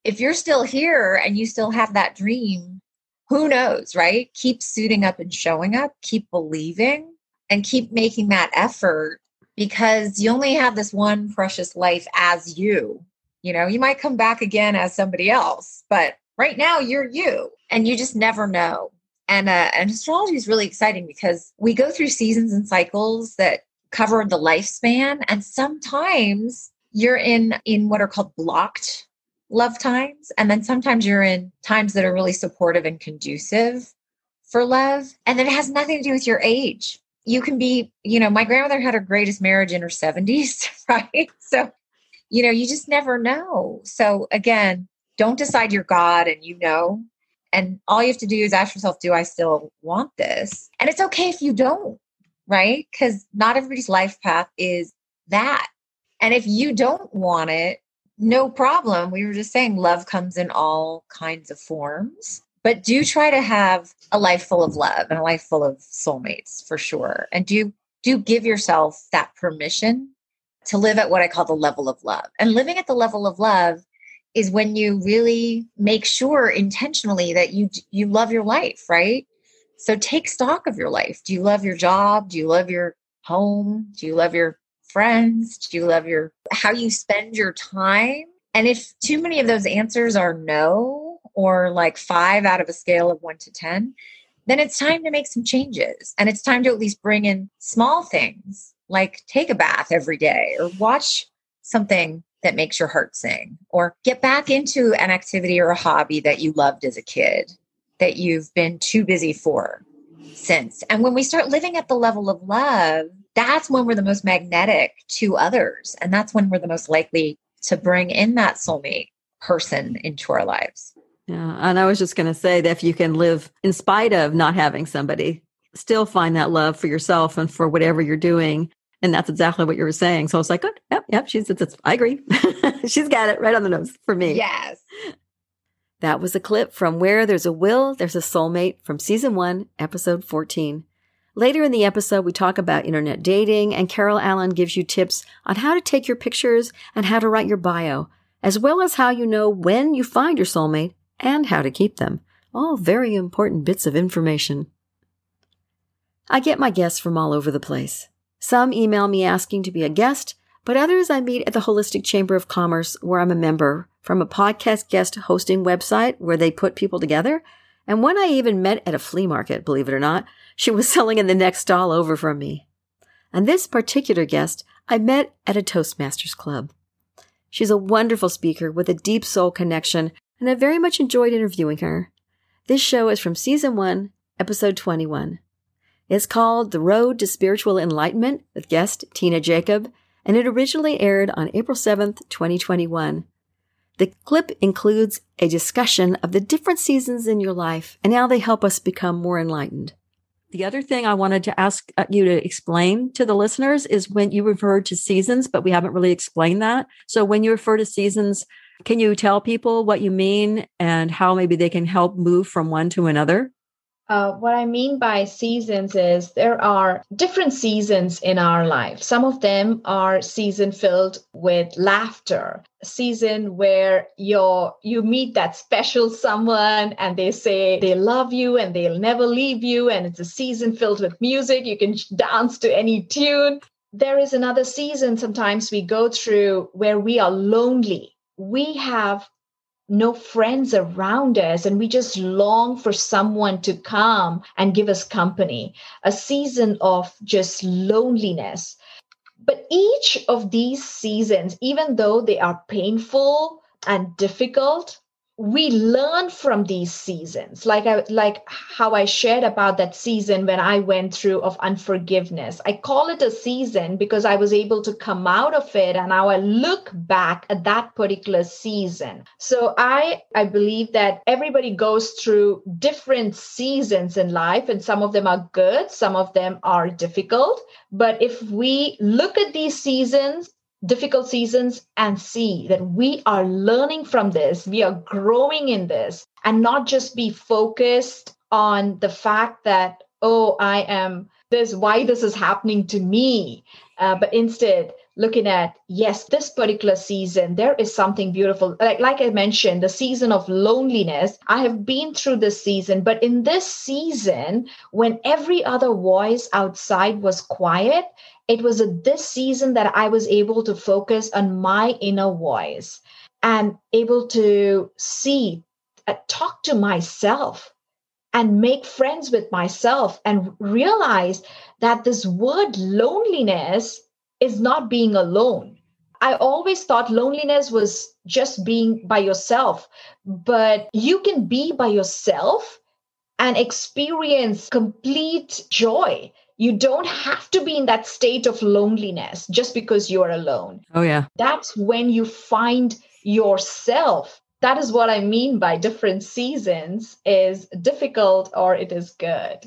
if you're still here and you still have that dream, who knows, right? Keep suiting up and showing up, keep believing and keep making that effort because you only have this one precious life as you. You might come back again as somebody else, but right now you're you and you just never know. And astrology is really exciting because we go through seasons and cycles that cover the lifespan. And sometimes you're in what are called blocked love times. And then sometimes you're in times that are really supportive and conducive for love. And it has nothing to do with your age. you can be, you know, my grandmother had her greatest marriage in her 70s, right? So, you know, you just never know. So again, don't decide you're God and you know, and all you have to do is ask yourself, do I still want this? And it's okay if you don't, right? Because not everybody's life path is that. And if you don't want it, no problem. We were just saying love comes in all kinds of forms, but do try to have a life full of love and a life full of soulmates for sure. And do give yourself that permission to live at what I call the level of love. And living at the level of love is when you really make sure intentionally that you love your life, right? So take stock of your life. Do you love your job? Do you love your home? Do you love your friends? Do you love your, how you spend your time? And if too many of those answers are no, or like 5 out of a scale of 1 to 10, then it's time to make some changes. And it's time to at least bring in small things like take a bath every day or watch something that makes your heart sing or get back into an activity or a hobby that you loved as a kid that you've been too busy for since. And when we start living at the level of love, that's when we're the most magnetic to others. And that's when we're the most likely to bring in that soulmate person into our lives. Yeah. And I was just going to say that if you can live in spite of not having somebody, still find that love for yourself and for whatever you're doing. And that's exactly what you were saying. So I was like, good. Yep. I agree. She's got it right on the nose for me. Yes. That was a clip from Where There's a Will, There's a Soulmate from Season 1, Episode 14. Later in the episode, we talk about internet dating, and Carol Allen gives you tips on how to take your pictures and how to write your bio, as well as how you know when you find your soulmate and how to keep them. All very important bits of information. I get my guests from all over the place. Some email me asking to be a guest, but others I meet at the Holistic Chamber of Commerce, where I'm a member, from a podcast guest hosting website where they put people together. And one I even met at a flea market, believe it or not. She was selling in the next stall over from me. And this particular guest I met at a Toastmasters club. She's a wonderful speaker with a deep soul connection, and I very much enjoyed interviewing her. This show is from Season 1, Episode 21. It's called The Road to Spiritual Enlightenment with guest Tina Jacob, and it originally aired on April 7th, 2021. The clip includes a discussion of the different seasons in your life and how they help us become more enlightened. The other thing I wanted to ask you to explain to the listeners is when you refer to seasons, but we haven't really explained that. So when you refer to seasons, can you tell people what you mean and how maybe they can help move from one to another? What I mean by seasons is there are different seasons in our life. Some of them are season filled with laughter, a season where you meet that special someone and they say they love you and they'll never leave you. And it's a season filled with music. You can dance to any tune. There is another season sometimes we go through where we are lonely. We have no friends around us, and we just long for someone to come and give us company, a season of just loneliness. But each of these seasons, even though they are painful and difficult, we learn from these seasons. Like how I shared about that season when I went through of unforgiveness. I call it a season because I was able to come out of it, and now I look back at that particular season. So I believe that everybody goes through different seasons in life, and some of them are good, some of them are difficult. But if we look at these seasons, difficult seasons, and see that we are learning from this, we are growing in this, and not just be focused on the fact that, oh, I am this, why this is happening to me, but instead looking at, yes, this particular season, there is something beautiful. Like I mentioned, the season of loneliness, I have been through this season, but in this season, when every other voice outside was quiet, it was this season that I was able to focus on my inner voice and able to see, talk to myself and make friends with myself and realize that this word loneliness is not being alone. I always thought loneliness was just being by yourself, but you can be by yourself and experience complete joy. you don't have to be in that state of loneliness just because you're alone. Oh, yeah. That's when you find yourself. That is what I mean by different seasons is difficult or it is good.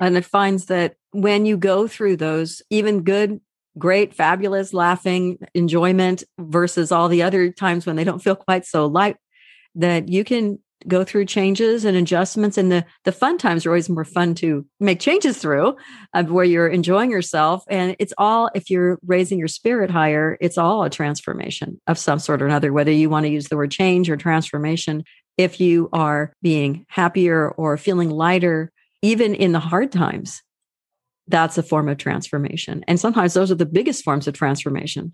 And it finds that when you go through those, even good, great, fabulous, laughing, enjoyment versus all the other times when they don't feel quite so light, that you can go through changes and adjustments. And the fun times are always more fun to make changes through where you're enjoying yourself. And it's all, if you're raising your spirit higher, it's all a transformation of some sort or another, whether you want to use the word change or transformation. If you are being happier or feeling lighter, even in the hard times, that's a form of transformation. And sometimes those are the biggest forms of transformation.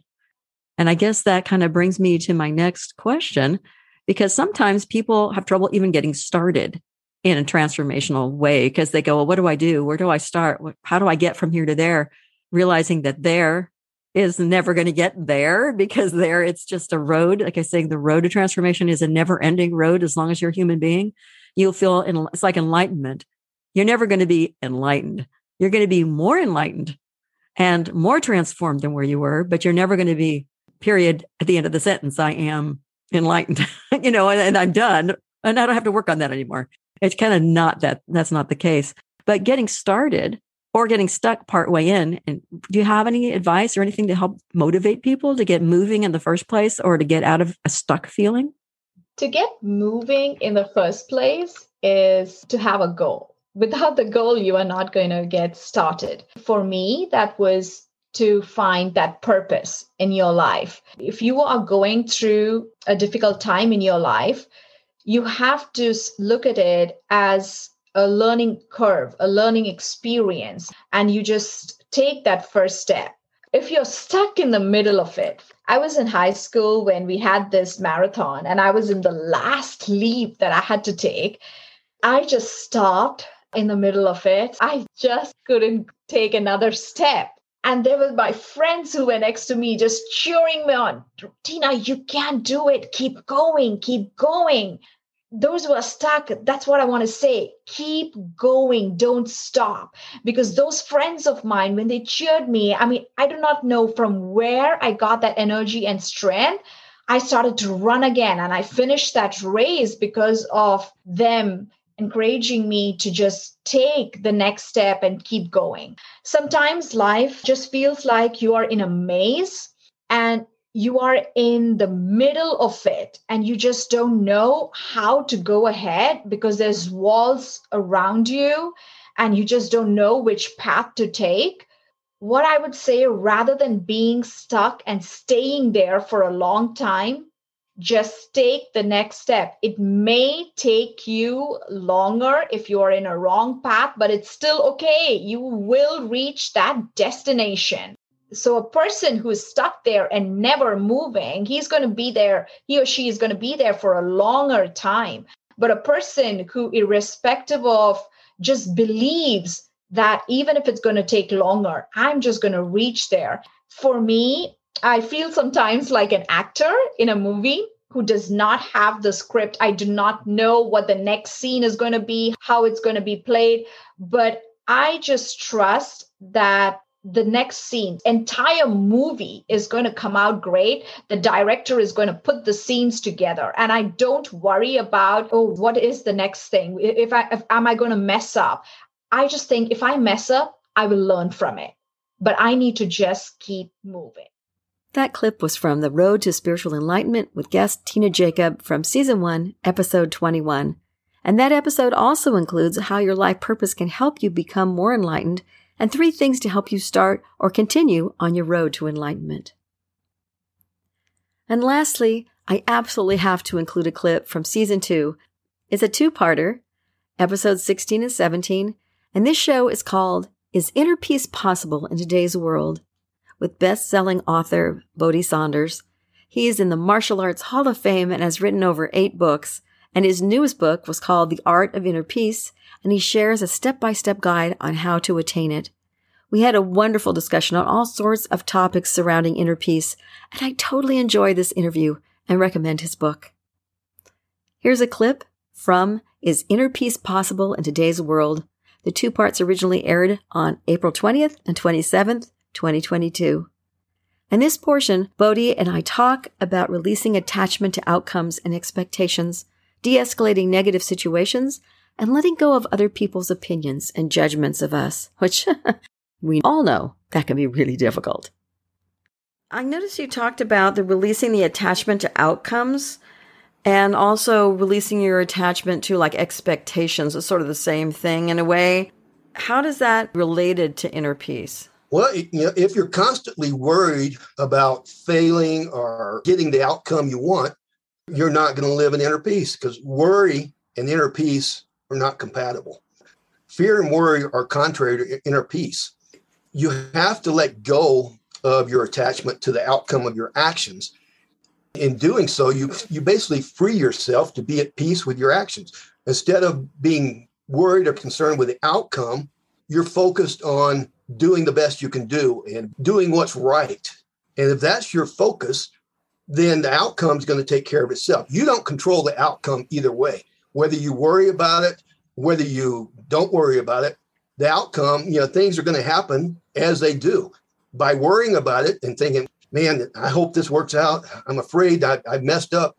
And I guess that kind of brings me to my next question, because sometimes people have trouble even getting started in a transformational way because they go, well, what do I do? Where do I start? How do I get from here to there? Realizing that there is never going to get there because there it's just a road. Like I say, the road to transformation is a never ending road. As long as you're a human being, you'll feel it's like enlightenment. You're never going to be enlightened. You're going to be more enlightened and more transformed than where you were, but you're never going to be, period, at the end of the sentence, I am enlightened, and I'm done and I don't have to work on that anymore. It's kind of not that, that's not the case. But getting started or getting stuck partway in, and do you have any advice or anything to help motivate people to get moving in the first place or to get out of a stuck feeling? To get moving in the first place is to have a goal. Without the goal, you are not going to get started. For me, that was to find that purpose in your life. If you are going through a difficult time in your life, you have to look at it as a learning curve, a learning experience, and you just take that first step. If you're stuck in the middle of it, I was in high school when we had this marathon, and I was in the last leap that I had to take. I just stopped in the middle of it. I just couldn't take another step. And there were my friends who were next to me just cheering me on. Tina, you can do it. Keep going. Keep going. Those who are stuck, that's what I want to say. Keep going. Don't stop. Because those friends of mine, when they cheered me, I mean, I do not know from where I got that energy and strength. I started to run again and I finished that race because of them encouraging me to just take the next step and keep going. Sometimes life just feels like you are in a maze and you are in the middle of it and you just don't know how to go ahead because there's walls around you and you just don't know which path to take. What I would say, rather than being stuck and staying there for a long time, just take the next step. It may take you longer if you are in a wrong path, but it's still okay. You will reach that destination. So a person who is stuck there and never moving, he's going to be there. He or she is going to be there for a longer time. But a person who, irrespective of, just believes that even if it's going to take longer, I'm just going to reach there. For me, I feel sometimes like an actor in a movie who does not have the script. I do not know what the next scene is going to be, how it's going to be played, but I just trust that the next scene, entire movie is going to come out great. The director is going to put the scenes together. And I don't worry about, what is the next thing? Am I going to mess up? I just think if I mess up, I will learn from it, but I need to just keep moving. That clip was from The Road to Spiritual Enlightenment with guest Tina Jacob from Season 1, Episode 21. And that episode also includes how your life purpose can help you become more enlightened and 3 things to help you start or continue on your road to enlightenment. And lastly, I absolutely have to include a clip from Season 2. It's a 2-parter, Episodes 16 and 17, and this show is called, Is Inner Peace Possible in Today's World? With best-selling author Bodhi Saunders. He is in the Martial Arts Hall of Fame and has written over 8 books. And his newest book was called The Art of Inner Peace, and he shares a step-by-step guide on how to attain it. We had a wonderful discussion on all sorts of topics surrounding inner peace, and I totally enjoyed this interview and recommend his book. Here's a clip from Is Inner Peace Possible in Today's World? The two parts originally aired on April 20th and 27th, 2022. In this portion, Bodhi and I talk about releasing attachment to outcomes and expectations, de-escalating negative situations, and letting go of other people's opinions and judgments of us, which we all know that can be really difficult. I noticed you talked about the releasing the attachment to outcomes and also releasing your attachment to like expectations. It's sort of the same thing in a way. How does that related to inner peace? Well, if you're constantly worried about failing or getting the outcome you want, you're not going to live in inner peace because worry and inner peace are not compatible. Fear and worry are contrary to inner peace. You have to let go of your attachment to the outcome of your actions. In doing so, you basically free yourself to be at peace with your actions. Instead of being worried or concerned with the outcome, you're focused on doing the best you can do and doing what's right. And if that's your focus, then the outcome is going to take care of itself. You don't control the outcome either way. Whether you worry about it, whether you don't worry about it, the outcome, things are going to happen as they do. By worrying about it and thinking, man, I hope this works out. I'm afraid I messed up.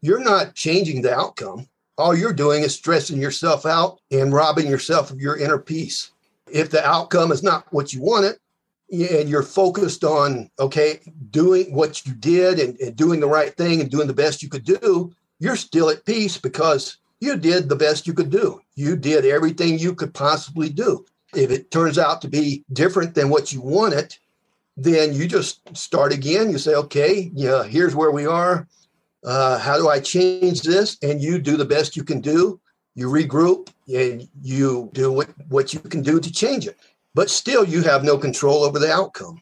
You're not changing the outcome. All you're doing is stressing yourself out and robbing yourself of your inner peace. If the outcome is not what you wanted and you're focused on, okay, doing what you did and doing the right thing and doing the best you could do, you're still at peace because you did the best you could do. You did everything you could possibly do. If it turns out to be different than what you wanted, then you just start again. You say, okay, here's where we are. How do I change this? And you do the best you can do. You regroup and you do what you can do to change it. But still, you have no control over the outcome.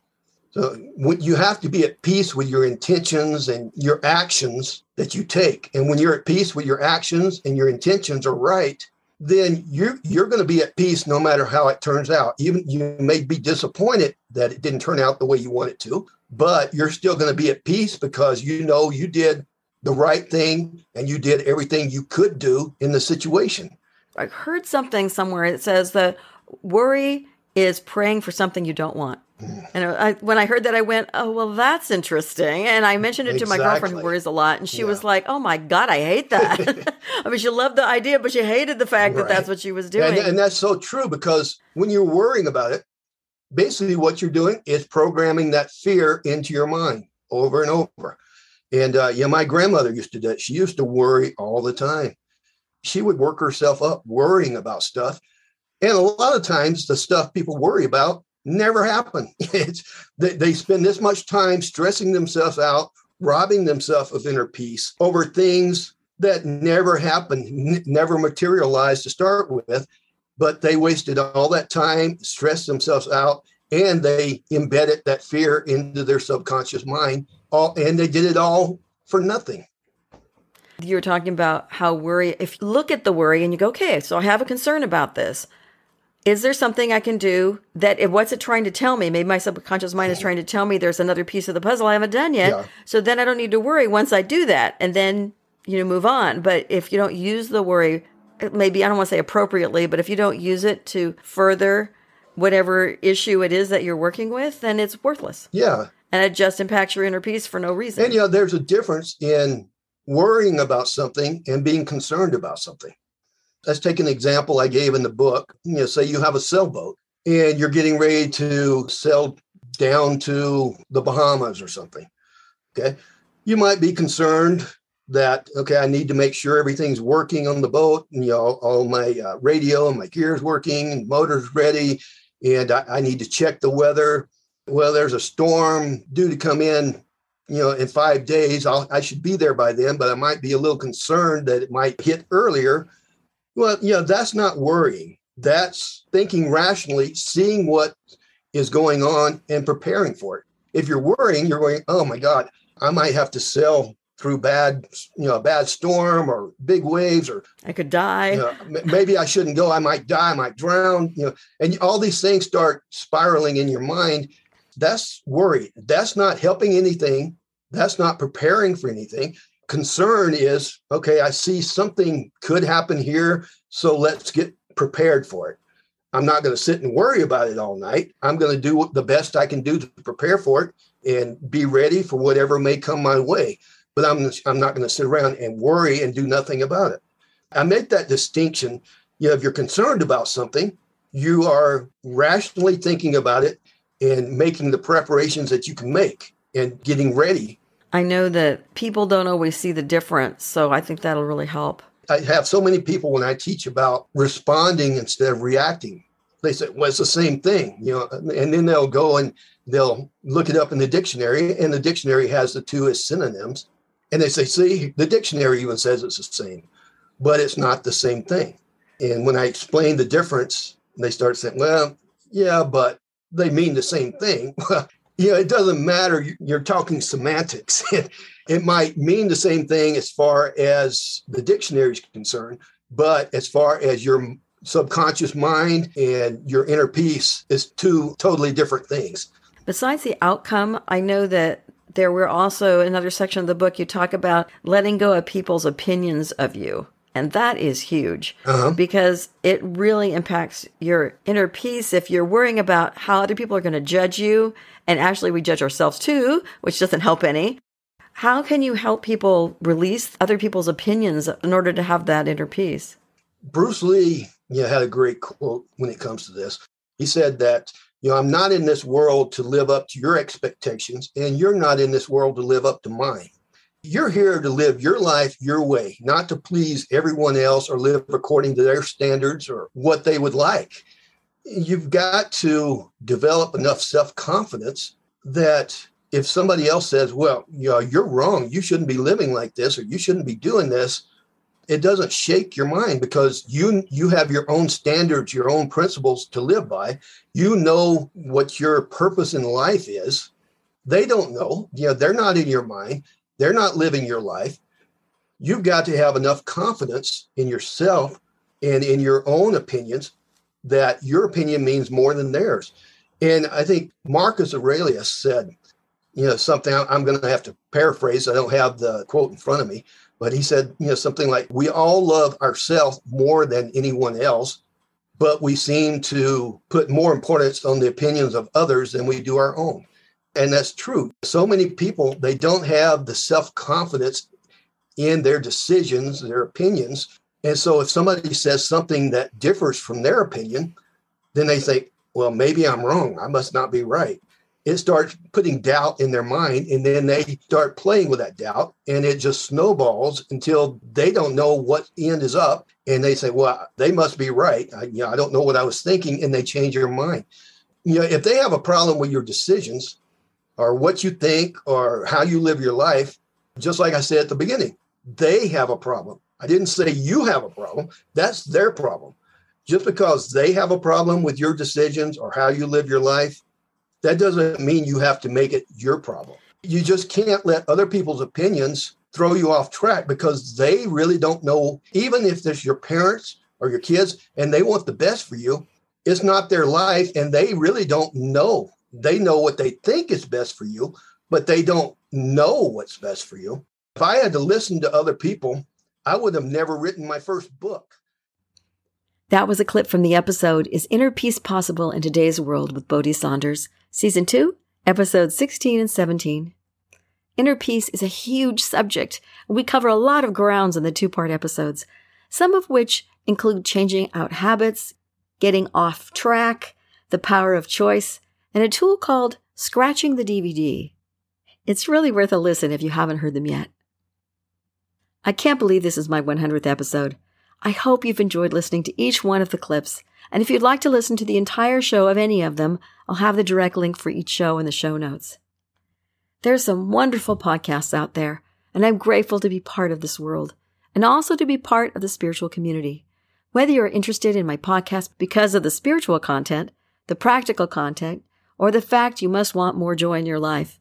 So you have to be at peace with your intentions and your actions that you take. And when you're at peace with your actions and your intentions are right, then you're going to be at peace no matter how it turns out. Even you may be disappointed that it didn't turn out the way you want it to, but you're still going to be at peace because you know you did the right thing and you did everything you could do in the situation. I heard something somewhere that says that worry is praying for something you don't want. And when I heard that, I went, oh, well, that's interesting. And I mentioned it to my girlfriend who worries a lot. And she was like, oh, my God, I hate that. I mean, she loved the idea, but she hated the fact that that's what she was doing. And that's so true, because when you're worrying about it, basically what you're doing is programming that fear into your mind over and over. And my grandmother used to do that. She used to worry all the time. She would work herself up worrying about stuff. And a lot of times the stuff people worry about never happen. They spend this much time stressing themselves out, robbing themselves of inner peace over things that never happened, never materialized to start with, but they wasted all that time, stressed themselves out, and they embedded that fear into their subconscious mind, and they did it all for nothing. You were talking about how worry, if you look at the worry and you go, okay, so I have a concern about this. Is there something I can do that, what's it trying to tell me? Maybe my subconscious mind is trying to tell me there's another piece of the puzzle I haven't done yet. Yeah. So then I don't need to worry once I do that and then, move on. But if you don't use the worry, maybe, I don't want to say appropriately, but if you don't use it to further whatever issue it is that you're working with, then it's worthless. Yeah. And it just impacts your inner peace for no reason. And, there's a difference in worrying about something and being concerned about something. Let's take an example I gave in the book. Say you have a sailboat and you're getting ready to sail down to the Bahamas or something. Okay. You might be concerned that, okay, I need to make sure everything's working on the boat. All my radio and my gear's working and motor's ready. And I need to check the weather. Well, there's a storm due to come in, in 5 days. I should be there by then, but I might be a little concerned that it might hit earlier. Well, that's not worrying. That's thinking rationally, seeing what is going on and preparing for it. If you're worrying, you're going, oh my God, I might have to sail through a bad storm or big waves, or I could die. Maybe I shouldn't go. I might die. I might drown. And all these things start spiraling in your mind. That's worry. That's not helping anything. That's not preparing for anything. Concern is, okay, I see something could happen here, so let's get prepared for it. I'm not going to sit and worry about it all night. I'm going to do the best I can do to prepare for it and be ready for whatever may come my way. But I'm not going to sit around and worry and do nothing about it. I make that distinction. You know, if you're concerned about something, you are rationally thinking about it and making the preparations that you can make and getting ready. I know that people don't always see the difference, so I think that'll really help. I have so many people when I teach about responding instead of reacting. They say, well, it's the same thing, you know, and then they'll go and they'll look it up in the dictionary, and the dictionary has the two as synonyms. And they say, see, the dictionary even says it's the same, but it's not the same thing. And when I explain the difference, they start saying, well, yeah, but they mean the same thing. You know, it doesn't matter. You're talking semantics. It might mean the same thing as far as the dictionary is concerned, but as far as your subconscious mind and your inner peace, is two totally different things. Besides the outcome, I know that there were also another section of the book you talk about letting go of people's opinions of you. And that is huge because it really impacts your inner peace. If you're worrying about how other people are going to judge you, and actually we judge ourselves too, which doesn't help any. How can you help people release other people's opinions in order to have that inner peace? Bruce Lee had a great quote when it comes to this. He said that, you know, I'm not in this world to live up to your expectations, and you're not in this world to live up to mine. You're here to live your life your way, not to please everyone else or live according to their standards or what they would like. You've got to develop enough self-confidence that if somebody else says, well, you know, you're wrong, you shouldn't be living like this, or you shouldn't be doing this, it doesn't shake your mind because you have your own standards, your own principles to live by. You know what your purpose in life is. They don't know. You know, they're not in your mind. They're not living your life. You've got to have enough confidence in yourself and in your own opinions that your opinion means more than theirs. And I think Marcus Aurelius said, you know, something I'm going to have to paraphrase. I don't have the quote in front of me, but he said, you know, something like, we all love ourselves more than anyone else, but we seem to put more importance on the opinions of others than we do our own. And that's true. So many people, they don't have the self-confidence in their decisions, their opinions. And so if somebody says something that differs from their opinion, then they think, well, maybe I'm wrong. I must not be right. It starts putting doubt in their mind, and then they start playing with that doubt, and it just snowballs until they don't know what end is up. And they say, well, they must be right. I don't know what I was thinking, and they change their mind. You know, if they have a problem with your decisions, or what you think, or how you live your life, just like I said at the beginning, they have a problem. I didn't say you have a problem. That's their problem. Just because they have a problem with your decisions or how you live your life, that doesn't mean you have to make it your problem. You just can't let other people's opinions throw you off track because they really don't know, even if it's your parents or your kids, and they want the best for you, it's not their life, and they really don't know. They know what they think is best for you, but they don't know what's best for you. If I had to listen to other people, I would have never written my first book. That was a clip from the episode, Is Inner Peace Possible in Today's World with Bodhi Saunders, Season 2, Episodes 16 and 17. Inner peace is a huge subject. We cover a lot of grounds in the two-part episodes, some of which include changing out habits, getting off track, the power of choice, and a tool called Scratching the DVD. It's really worth a listen if you haven't heard them yet. I can't believe this is my 100th episode. I hope you've enjoyed listening to each one of the clips. And if you'd like to listen to the entire show of any of them, I'll have the direct link for each show in the show notes. There's some wonderful podcasts out there, and I'm grateful to be part of this world, and also to be part of the spiritual community. Whether you're interested in my podcast because of the spiritual content, the practical content, or the fact you must want more joy in your life,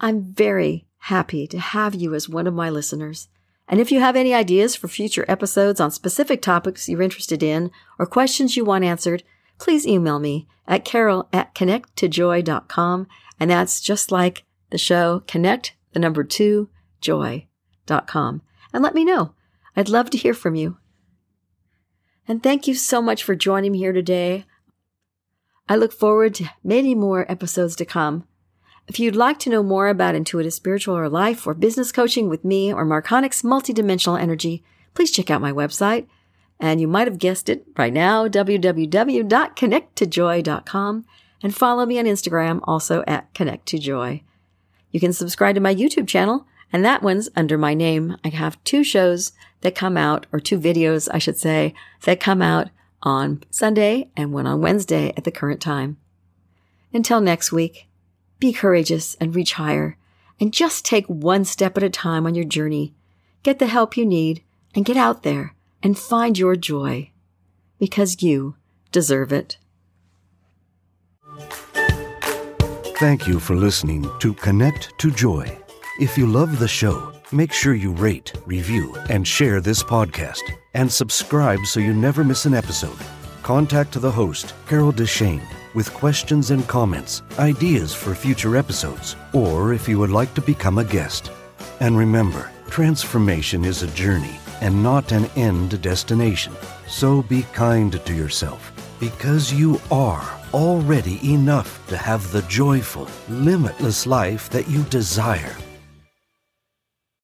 I'm very happy to have you as one of my listeners. And if you have any ideas for future episodes on specific topics you're interested in or questions you want answered, please email me at carol@connecttojoy.com. And that's just like the show, connect2joy.com. And let me know. I'd love to hear from you. And thank you so much for joining me here today. I look forward to many more episodes to come. If you'd like to know more about intuitive spiritual or life or business coaching with me or Marconic's multidimensional energy, please check out my website. And you might have guessed it right now, www.connecttojoy.com, and follow me on Instagram, also at connecttojoy. You can subscribe to my YouTube channel, and that one's under my name. I have two shows that come out, or two videos, I should say, that come out on Sunday and one on Wednesday at the current time. Until next week, be courageous and reach higher, and just take one step at a time on your journey. Get the help you need and get out there and find your joy, because you deserve it. Thank you for listening to Connect to Joy. If you love the show, make sure you rate, review, and share this podcast, and subscribe so you never miss an episode. Contact the host, Carol DeShane, with questions and comments, ideas for future episodes, or if you would like to become a guest. And remember, transformation is a journey and not an end destination. So be kind to yourself, because you are already enough to have the joyful, limitless life that you desire.